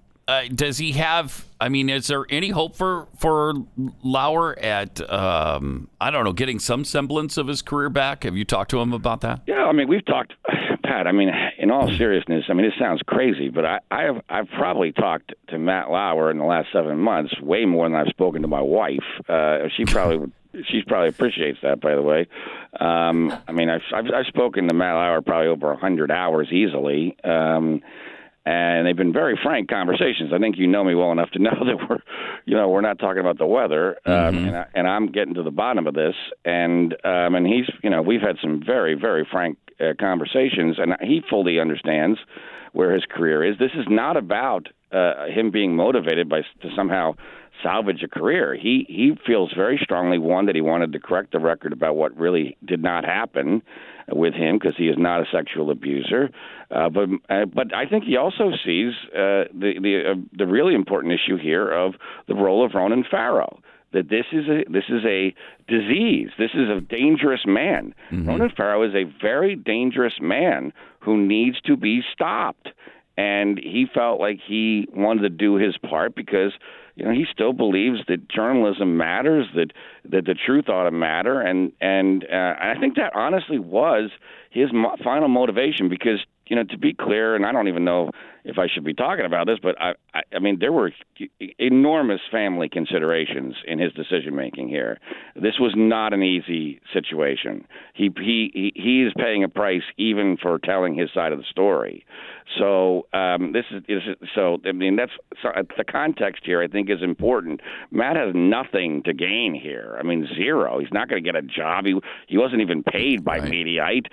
does he have? I mean, is there any hope for Lauer at getting some semblance of his career back? Have you talked to him about that? Yeah, I mean, we've talked, Pat. I mean, in all seriousness, I mean, it sounds crazy, but I've probably talked to Matt Lauer in the last 7 months way more than I've spoken to my wife. She probably appreciates that, by the way. I mean, I've spoken to Matt Lauer probably over 100 hours easily. And they've been very frank conversations. I think you know me well enough to know that we're not talking about the weather, and I'm getting to the bottom of this. And he's, we've had some very, very frank conversations, and he fully understands where his career is. This is not about him being motivated to somehow salvage a career. He feels very strongly, one, that he wanted to correct the record about what really did not happen with him, because he is not a sexual abuser. But I think he also sees the really important issue here of the role of Ronan Farrow, that this is a disease. This is a dangerous man. Mm-hmm. Ronan Farrow is a very dangerous man who needs to be stopped. And he felt like he wanted to do his part because, he still believes that journalism matters, that the truth ought to matter. And I think that honestly was his final motivation because, to be clear, and I don't even know if I should be talking about this, but I mean, there were enormous family considerations in his decision making here. This was not an easy situation. He is paying a price even for telling his side of the story. So the context here I think is important. Matt has nothing to gain here. I mean, zero. He's not going to get a job. He wasn't even paid by Mediaite.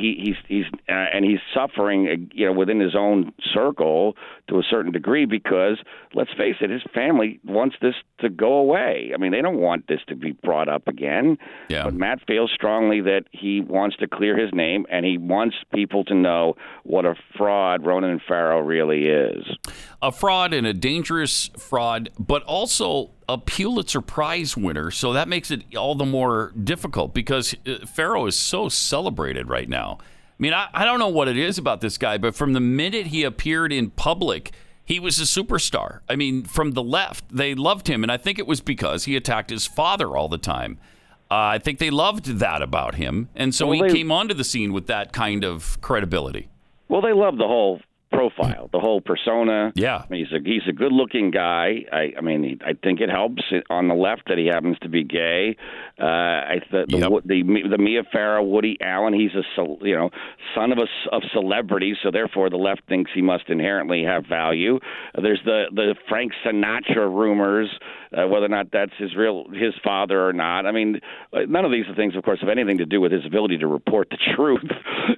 He's suffering, within his own circle to a certain degree because, let's face it, his family wants this to go away. I mean, they don't want this to be brought up again. Yeah. But Matt feels strongly that he wants to clear his name, and he wants people to know what a fraud Ronan Farrow really is. A fraud, and a dangerous fraud, but also a Pulitzer Prize winner, so that makes it all the more difficult because Farrow is so celebrated right now. I mean, I don't know what it is about this guy, but from the minute he appeared in public, he was a superstar. I mean, from the left, they loved him, and I think it was because he attacked his father all the time. I think they loved that about him, and so he came onto the scene with that kind of credibility. Well, they loved the whole profile, the whole persona. Yeah. I mean, he's a good-looking guy. I mean, I think it helps on the left that he happens to be gay. The Mia Farrow, Woody Allen, he's a son of celebrities, so therefore the left thinks he must inherently have value. There's the Frank Sinatra rumors, whether or not that's his father or not. I mean, none of these things, of course, have anything to do with his ability to report the truth.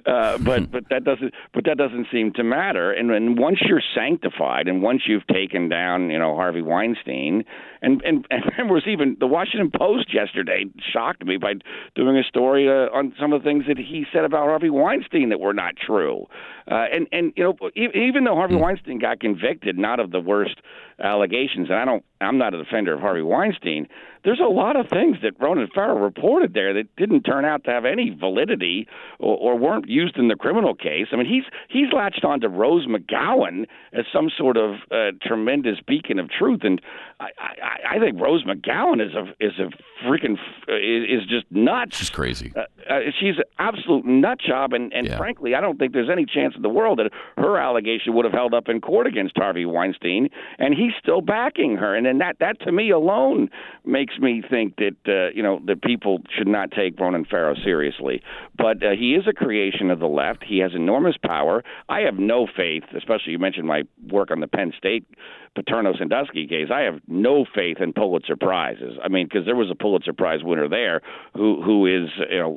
But that doesn't seem to matter. And once you're sanctified, and once you've taken down, Harvey Weinstein, and was even the Washington Post yesterday shocked me by doing a story on some of the things that he said about Harvey Weinstein that were not true. Even though Harvey Weinstein got convicted, not of the worst allegations, and I'm not a defender of Harvey Weinstein. There's a lot of things that Ronan Farrow reported there that didn't turn out to have any validity or weren't used in the criminal case. I mean, he's latched on to Rose McGowan as some sort of tremendous beacon of truth, and I think Rose McGowan is just nuts. She's crazy. She's an absolute nut job, and frankly, I don't think there's any chance in the world that her allegation would have held up in court against Harvey Weinstein, and he's still backing her, and that to me alone makes me think that that people should not take Ronan Farrow seriously. But he is a creation of the left. He has enormous power. I have no faith, especially you mentioned my work on the Penn State Paterno Sandusky case. I have no faith in Pulitzer Prizes. I mean, because there was a Pulitzer Prize winner there who is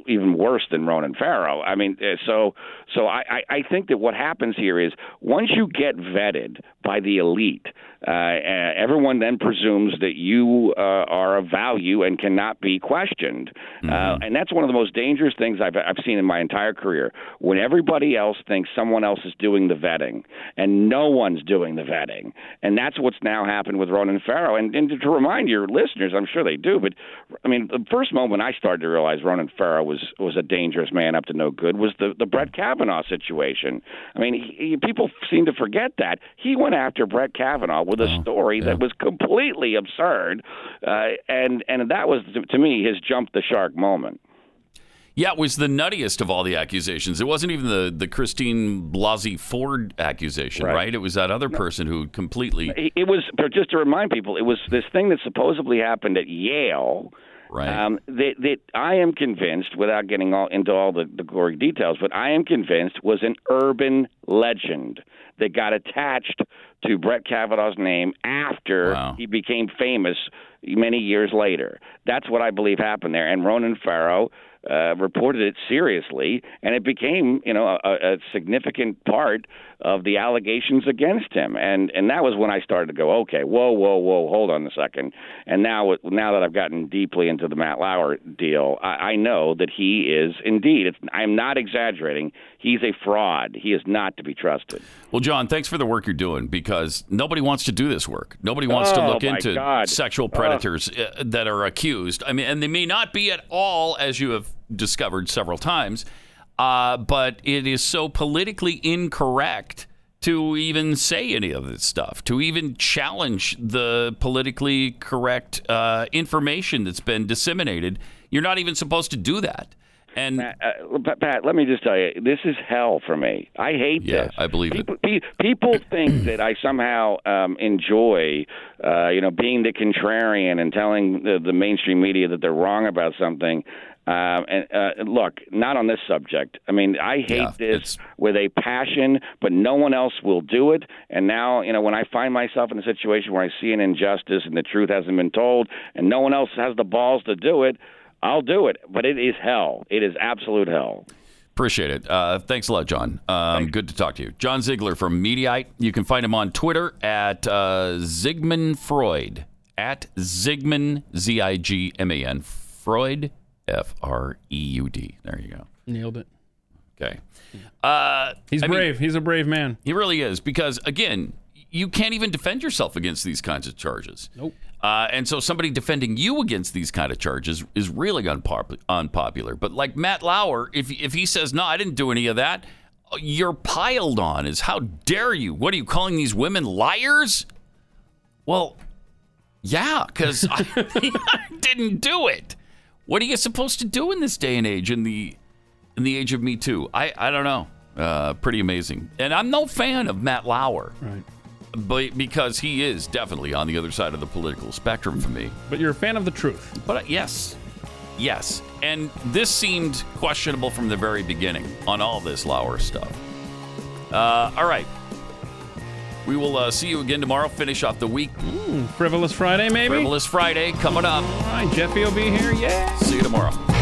even worse than Ronan Farrow. I mean, so I think that what happens here is once you get vetted by the elite, everyone then presumes that you are of value and cannot be questioned. Mm-hmm. And that's one of the most dangerous things I've seen in my entire career. When everybody else thinks someone else is doing the vetting and no one's doing the vetting. And that's what's now happened with Ronan Farrow. And to remind your listeners, I'm sure they do, but I mean, the first moment I started to realize Ronan Farrow was a dangerous man up to no good was the Brett Kavanaugh situation. I mean, people seem to forget that. He went after Brett Kavanaugh with a story that was completely absurd. And that was, to me, his jump the shark moment. Yeah, it was the nuttiest of all the accusations. It wasn't even the Christine Blasey Ford accusation, right? It was that other person who completely... It was, just to remind people, it was this thing that supposedly happened at Yale... Right. That I am convinced, without getting into all the gory details, but I am convinced was an urban legend that got attached to Brett Kavanaugh's name after he became famous many years later. That's what I believe happened there. And Ronan Farrow reported it seriously, and it became, a significant part of the allegations against him. And that was when I started to go, okay, whoa, hold on a second. And now that I've gotten deeply into the Matt Lauer deal, I know that he is indeed, I'm not exaggerating, he's a fraud. He is not to be trusted. Well, John, thanks for the work you're doing, because nobody wants to do this work. Nobody wants to look into sexual predators that are accused. I mean, and they may not be at all, as you have discovered several times, but it is so politically incorrect to even say any of this stuff, to even challenge the politically correct information that's been disseminated. You're not even supposed to do that. And Pat, let me just tell you, this is hell for me. I hate this. Yeah, I believe it. People think that I somehow enjoy, being the contrarian and telling the mainstream media that they're wrong about something. Look, not on this subject. I mean, I hate this with a passion, but no one else will do it. And now, when I find myself in a situation where I see an injustice and the truth hasn't been told and no one else has the balls to do it, I'll do it, but it is hell. It is absolute hell. Appreciate it. Thanks a lot, John. Good to talk to you. John Ziegler from Mediaite. You can find him on Twitter at Zygman Freud, at Zygman, Zigman, Freud, Freud. There you go. Nailed it. Okay. He's brave. He's a brave man. He really is, because, again, you can't even defend yourself against these kinds of charges. Nope. And so somebody defending you against these kind of charges is really unpopular. But like Matt Lauer, if he says, no, I didn't do any of that, you're piled on as, how dare you? What are you calling these women, liars? Well, yeah, because I didn't do it. What are you supposed to do in this day and age, in the age of Me Too? I don't know. Pretty amazing. And I'm no fan of Matt Lauer. Right. But because he is definitely on the other side of the political spectrum for me. But you're a fan of the truth. But yes. And this seemed questionable from the very beginning on all this Lauer stuff. All right. We will see you again tomorrow. Finish off the week. Frivolous Friday, maybe? Frivolous Friday coming up. All right. Jeffy will be here. Yeah. See you tomorrow.